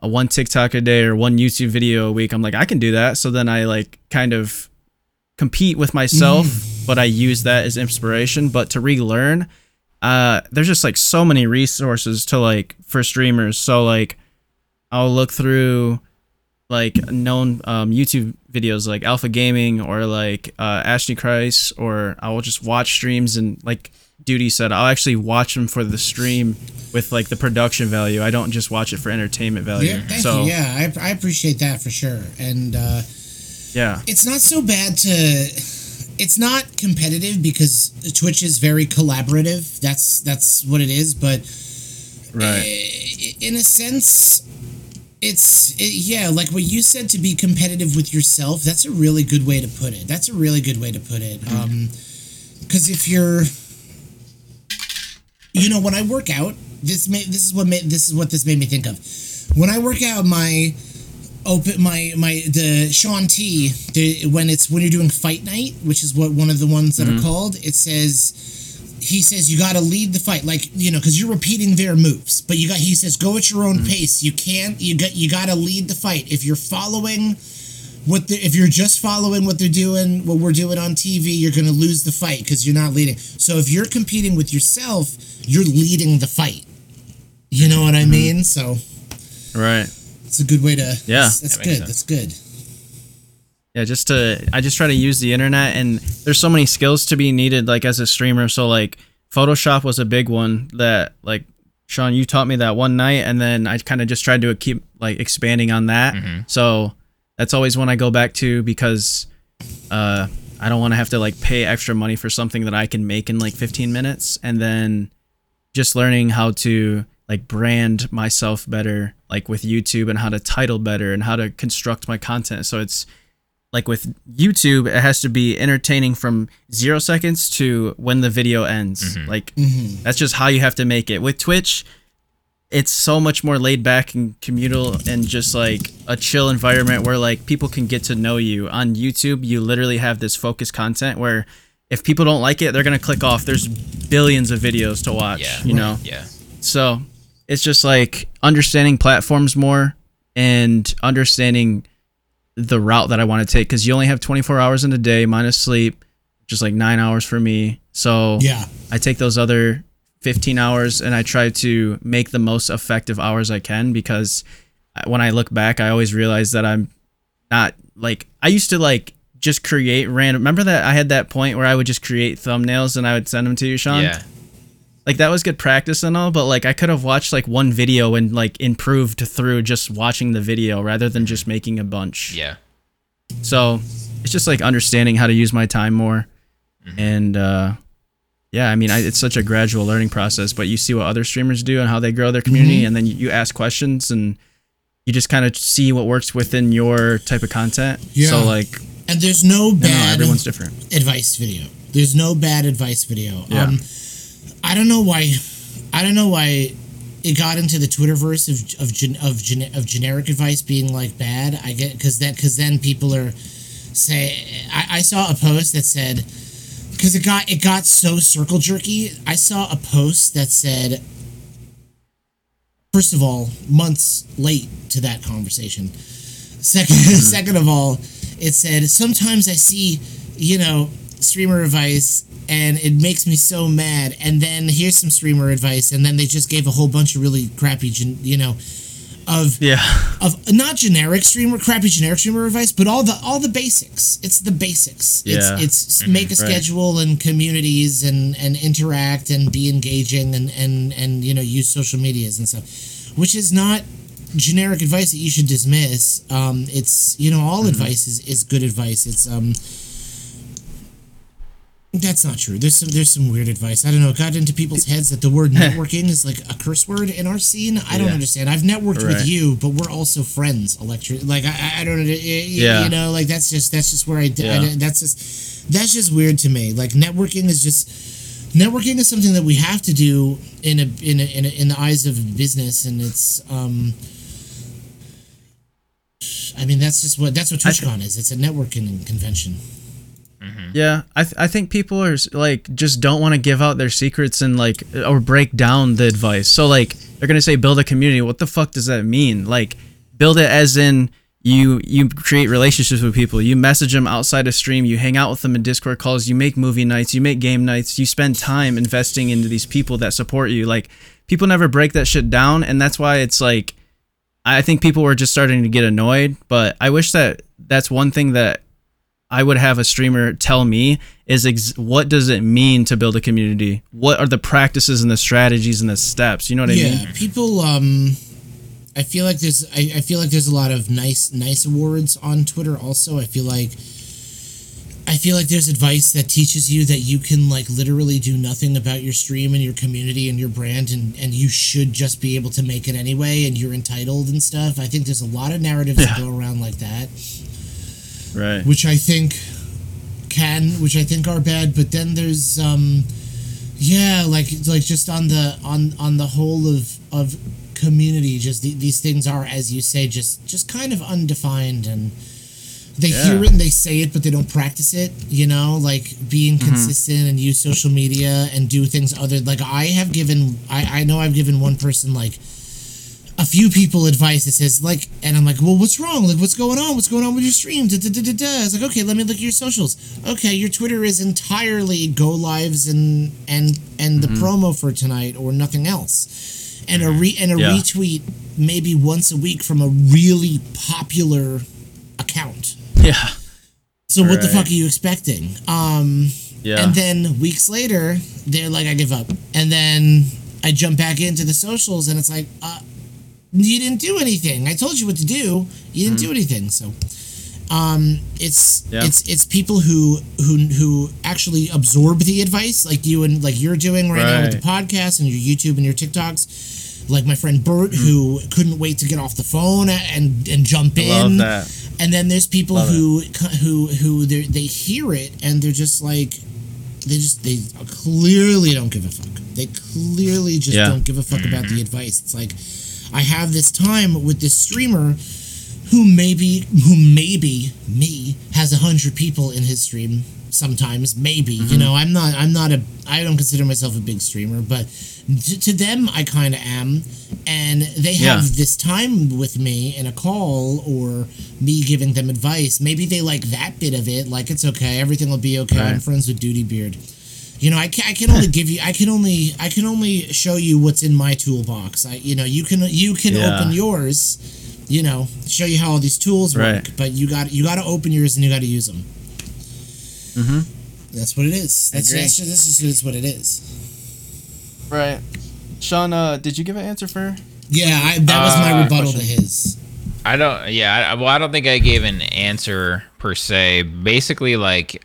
a one TikTok a day or one YouTube video a week, I'm like, I can do that. So then I like kind of compete with myself, but I use that as inspiration. But to relearn, there's just like so many resources to like for streamers. So like, I'll look through like known YouTube videos like Alpha Gaming or like Ashley Christ, or I will just watch streams and like Duty said, I'll actually watch them for the stream with like the production value. I don't just watch it for entertainment value. Yeah, thank you. Yeah, I appreciate that for sure. And yeah, it's not so bad to, it's not competitive because Twitch is very collaborative. That's what it is. But right, in a sense, yeah, like what you said, to be competitive with yourself, that's a really good way to put it. That's a really good way to put it. Because if you're, you know, when I work out, this is what this made me think of. When I work out, the Sean T, when you're doing fight night, which is what one of the ones that are called, he says you got to lead the fight, like, you know, because you're repeating their moves, but he says go at your own pace. You got to lead the fight. If you're following what we're doing on TV, you're going to lose the fight because you're not leading. So if you're competing with yourself, you're leading the fight, you know what I mean? So right, it's a good way to, yeah, that's good. Yeah, I just try to use the internet, and there's so many skills to be needed, like as a streamer. So like Photoshop was a big one that like Sean, you taught me that one night, and then I kind of just tried to keep like expanding on that. So that's always one I go back to because I don't want to have to like pay extra money for something that I can make in like 15 minutes. And then just learning how to like brand myself better, like with YouTube, and how to title better and how to construct my content. So it's, like with YouTube, it has to be entertaining from 0 seconds to when the video ends. Like, that's just how you have to make it. With Twitch, it's so much more laid back and communal and just like a chill environment where like people can get to know you. On YouTube, you literally have this focused content where if people don't like it, they're going to click off. There's billions of videos to watch, you know? Yeah. So it's just like understanding platforms more and understanding the route that I want to take, because you only have 24 hours in a day minus sleep, just like 9 hours for me. So yeah, I take those other 15 hours and I try to make the most effective hours I can, because when I look back, I always realize that I'm not like, I used to like just create random. Remember that I had that point where I would just create thumbnails and I would send them to you, Sean? Yeah. Like that was good practice and all, but like I could have watched like one video and like improved through just watching the video rather than just making a bunch. Yeah. So it's just like understanding how to use my time more. And yeah, I mean, it's such a gradual learning process, but you see what other streamers do and how they grow their community. And then you ask questions and you just kind of see what works within your type of content. Yeah. So like, and there's no bad everyone's different. Advice video. There's no bad advice video. Yeah. I don't know why it got into the Twitterverse of generic advice being like bad. I get because then people are I saw a post that said, because it got so circle jerky. I saw a post that said, first of all, months late to that conversation. Second of all, it said, sometimes I see, you know, streamer advice and it makes me so mad, and then here's some streamer advice, and then they just gave a whole bunch of really crappy crappy generic streamer advice, but all the basics. It's the basics. Yeah. It's make a schedule and communities and interact and be engaging and you know, use social medias and stuff, which is not generic advice that you should dismiss. It's, you know, all advice is good advice. It's that's not true. There's some weird advice. I don't know. It got into people's heads that the word networking is like a curse word in our scene. I don't understand. I've networked with you, but we're also friends. Like I don't know. You know, like that's just where I did. Yeah. That's just. that's just weird to me. Like, networking is just, networking is something that we have to do in the eyes of business, and it's, I mean, that's just what, that's what TwitchCon is. It's a networking convention. Mm-hmm. Yeah, I think people are like just don't want to give out their secrets and like or break down the advice. So like they're gonna say build a community. What the fuck does that mean? Like build it as in you create relationships with people. You message them outside of stream. You hang out with them in Discord calls. You make movie nights. You make game nights. You spend time investing into these people that support you. Like people never break that shit down, and that's why it's like I think people were just starting to get annoyed. But I wish that that's one thing that I would have a streamer tell me is what does it mean to build a community? What are the practices and the strategies and the steps? You know what I mean? Yeah, people. I feel like there's I feel like there's a lot of nice awards on Twitter. Also, I feel like there's advice that teaches you that you can like literally do nothing about your stream and your community and your brand, and you should just be able to make it anyway, and you're entitled and stuff. I think there's a lot of narratives that go around like that. Right. Which I think are bad, but then there's like just on the whole of community, just these things are, as you say, just kind of undefined, and they hear it and they say it, but they don't practice it, you know, like being consistent and use social media and do things other, like I know I've given one person like a few people advice that says like, and I'm like, well, what's wrong? Like, what's going on with your stream? It's like, okay, let me look at your socials. Okay, your Twitter is entirely go lives and the promo for tonight or nothing else, and a retweet maybe once a week from a really popular account. Yeah. So what the fuck are you expecting? And then weeks later, they're like, I give up, and then I jump back into the socials, and it's like, you didn't do anything. I told you what to do. You didn't do anything. So, it's people who actually absorb the advice, like you and like you're doing right now with the podcast and your YouTube and your TikToks. Like my friend Bert, who couldn't wait to get off the phone and jump in. Love that. And then there's people who they hear it and they're just like, they clearly don't give a fuck. They clearly just don't give a fuck about the advice. It's like, I have this time with this streamer who maybe has 100 people in his stream sometimes, maybe. You know, I don't consider myself a big streamer, but to them I kind of am, and they have this time with me in a call or me giving them advice. Maybe they like that bit of it, like it's okay, everything will be okay. Right. I'm friends with Duty Beard. You know, I can only show you what's in my toolbox. You can open yours, you know, show you how all these tools work, but you got to open yours and you got to use them. That's what it is. That's just what it is. Right, Sean. Did you give an answer for? Yeah, that was my rebuttal to his. I don't. Yeah. I don't think I gave an answer per se. Basically, like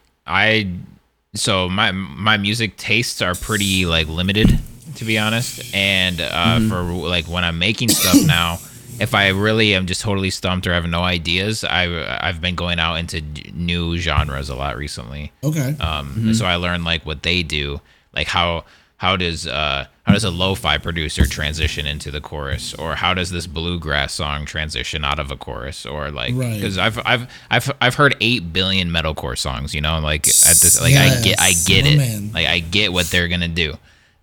So my music tastes are pretty like limited, to be honest, and for like when I'm making stuff now, if I really am just totally stumped or have no ideas, I've been going out into new genres a lot recently. Okay. So I learned like what they do, like how does a lo-fi producer transition into the chorus, or how does this bluegrass song transition out of a chorus, or like because I've heard 8 billion metalcore songs, you know, like at this like I get what they're gonna do.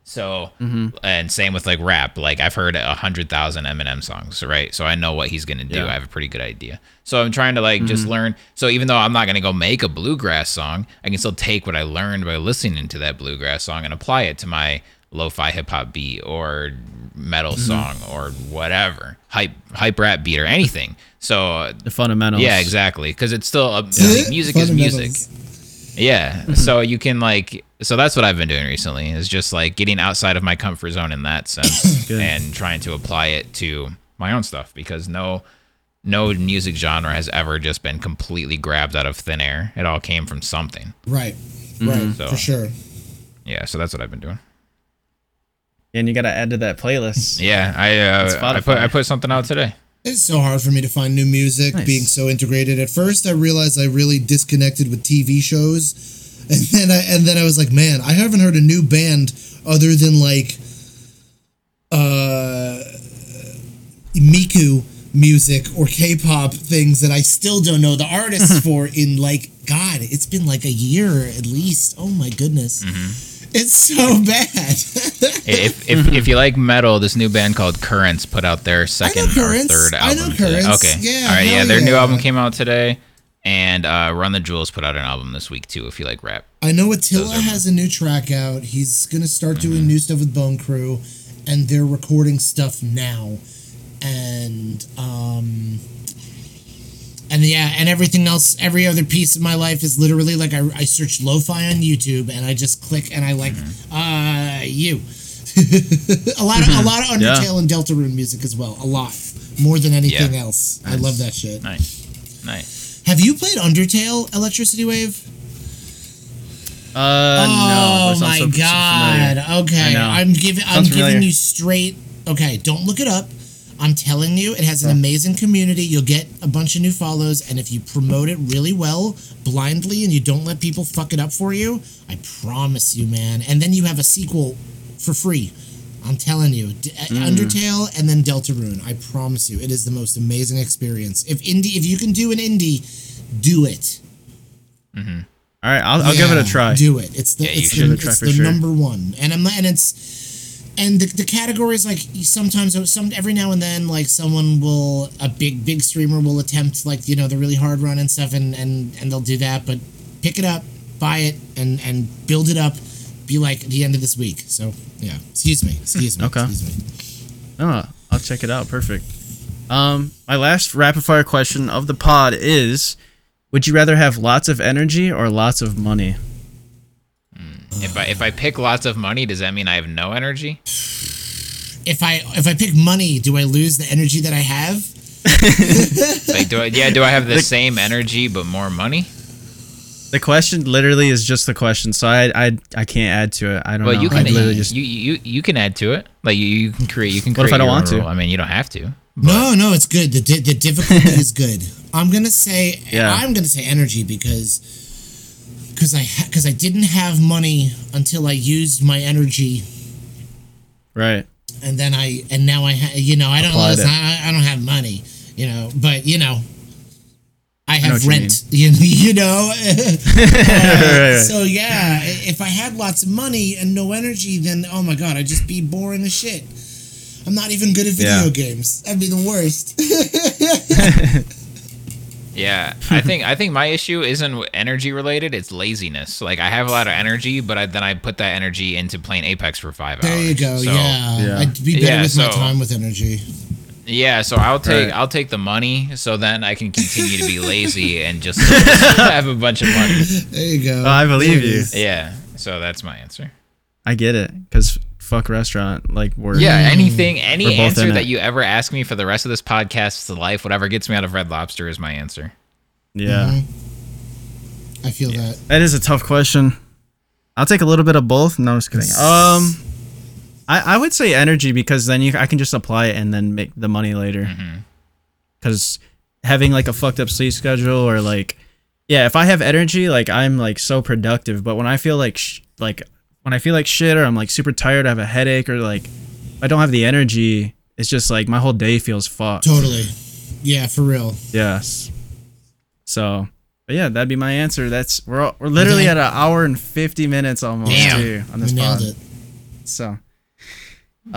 So and same with like rap, like I've heard 100,000 Eminem songs, right? So I know what he's gonna do. I have a pretty good idea. So I'm trying to like just learn. So even though I'm not gonna go make a bluegrass song, I can still take what I learned by listening to that bluegrass song and apply it to my lo-fi hip-hop beat or metal song or whatever hype rap beat or anything. So the fundamentals. Yeah, exactly, because it's still music is music. Yeah, so you can like. So that's what I've been doing recently, is just like getting outside of my comfort zone in that sense and trying to apply it to my own stuff, because no music genre has ever just been completely grabbed out of thin air. It all came from something. Right. Right. So, for sure. Yeah. So that's what I've been doing. And you got to add to that playlist. Yeah. I put something out today. It's so hard for me to find new music being so integrated. At first, I realized I really disconnected with TV shows. And then I was like, man, I haven't heard a new band other than like Miku music or K-pop things that I still don't know the artists for in like, God, it's been like a year at least. Oh my goodness. Mm-hmm. It's so bad. If you like metal, this new band called Currents put out their second or third album. I know Currents. Okay. Yeah, all right. Yeah. Their new album came out today. And Run the Jewels put out an album this week, too, if you like rap. I know Attila has a new track out. He's going to start doing new stuff with Bone Crew, and they're recording stuff now. And yeah, and everything else, every other piece of my life is literally like I search lo-fi on YouTube, and I just click, and I like, a lot of Undertale and Deltarune music as well. A lot. More than anything else. Nice. I love that shit. Nice. Have you played Undertale, Electricity Wave? No. Oh my God! Okay, I'm giving you straight. Okay, don't look it up. I'm telling you, it has an amazing community. You'll get a bunch of new follows, and if you promote it really well, blindly, and you don't let people fuck it up for you, I promise you, man. And then you have a sequel for free. I'm telling you, Undertale and then Deltarune. I promise you, it is the most amazing experience. If you can do an indie, do it. Mm-hmm. All right, I'll give it a try. Do it. It's the number one, and the category is like every now and then like someone will a big streamer will attempt like the really hard run and stuff and they'll do that, but pick it up, buy it, and build it up. Be like at the end of this week. So, yeah. Excuse me. Okay. Excuse me. Oh, I'll check it out. Perfect. My last rapid fire question of the pod is, would you rather have lots of energy or lots of money? If I pick lots of money, does that mean I have no energy? If I pick money, do I lose the energy that I have? Like, do I have the same energy but more money? The question literally is just the question, so I can't add to it. I don't know. You can you can add to it. Like you can create. You can. What create if I don't want to? Role. I mean, you don't have to. But. No, it's good. The difficulty is good. I'm gonna say energy because I didn't have money until I used my energy. Right. And then I don't have money. I have rent, you know? Right. So, yeah, if I had lots of money and no energy, then, oh, my God, I'd just be boring as shit. I'm not even good at video games. That'd be the worst. Yeah, I think my issue isn't energy related. It's laziness. Like, I have a lot of energy, but then I put that energy into playing Apex for 5 hours. There you go, so, yeah. I'd be better with my time with energy. Yeah, so I'll take the money, so then I can continue to be lazy and just have a bunch of money. There you go. Oh, I believe you. Yeah, so that's my answer. I get it, because fuck restaurant, like we're any answer that you ever ask me for the rest of this podcast, to life, whatever gets me out of Red Lobster is my answer. Yeah, I feel that. That is a tough question. I'll take a little bit of both. No, I'm just kidding. I would say energy, because then I can just apply it and then make the money later. Because having like a fucked up sleep schedule or like, yeah, if I have energy, like I'm like so productive. But when I feel like shit or I'm like super tired, I have a headache or like I don't have the energy. It's just like my whole day feels fucked. Totally. Yeah, for real. Yes. So. But yeah, that'd be my answer. That's we're literally at an hour and 50 minutes almost on this pod. Nailed it. So. You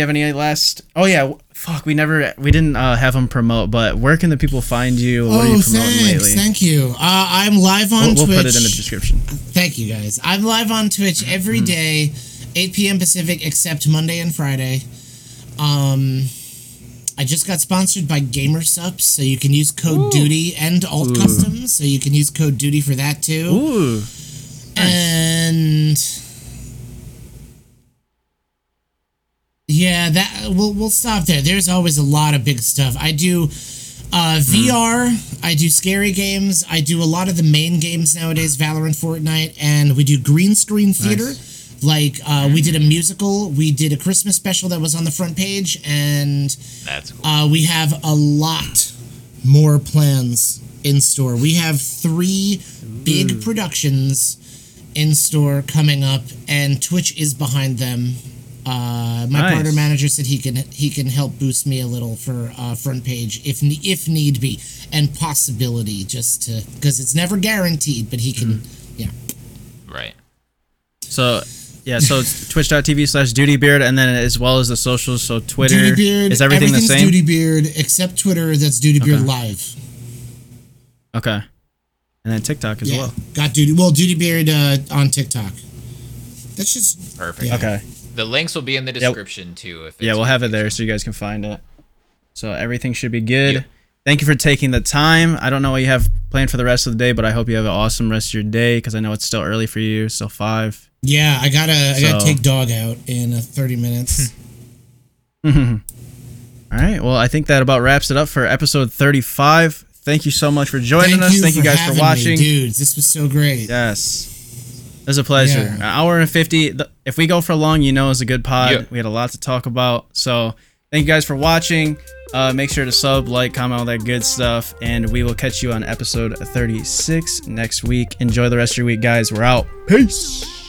have any last? Oh yeah, fuck. We didn't have them promote. But where can the people find you? What are you promoting lately? Thank you. I'm live on Twitch. We'll put it in the description. Thank you guys. I'm live on Twitch every day, 8 p.m. Pacific, except Monday and Friday. I just got sponsored by GamerSups, so you can use code Duty and Alt Customs, so you can use code Duty for that too. Ooh, nice. And. Yeah, that we'll stop there. There's always a lot of big stuff. I do VR, I do scary games, I do a lot of the main games nowadays, Valorant, Fortnite, and we do green screen theater. Nice. Like, we did a musical, we did a Christmas special that was on the front page, and that's cool. We have a lot more plans in store. We have 3 big productions in store coming up, and Twitch is behind them. My partner manager said he can help boost me a little for front page if need be, and possibility, just to, because it's never guaranteed, but he can right. So yeah, so it's twitch.tv/dutybeard, and then as well as the socials. So Twitter, Duty Beard, is everything the same? Duty Beard, except Twitter, that's Duty Beard Live. Okay. And then TikTok as well. Got Duty Beard on TikTok. That's just perfect. Yeah. Okay. The links will be in the description too. If we'll have it there so you guys can find it. So everything should be good. Yep. Thank you for taking the time. I don't know what you have planned for the rest of the day, but I hope you have an awesome rest of your day, because I know it's still early for you, still 5. Yeah, I gotta take dog out in 30 minutes. All right. Well, I think that about wraps it up for episode 35. Thank you so much for joining us. Thank you guys for watching. Dude, this was so great. Yes. It was a pleasure. Yeah. An hour and 50. If we go for long, it's a good pod. Yep. We had a lot to talk about. So thank you guys for watching. Make sure to sub, like, comment, all that good stuff. And we will catch you on episode 36 next week. Enjoy the rest of your week, guys. We're out. Peace.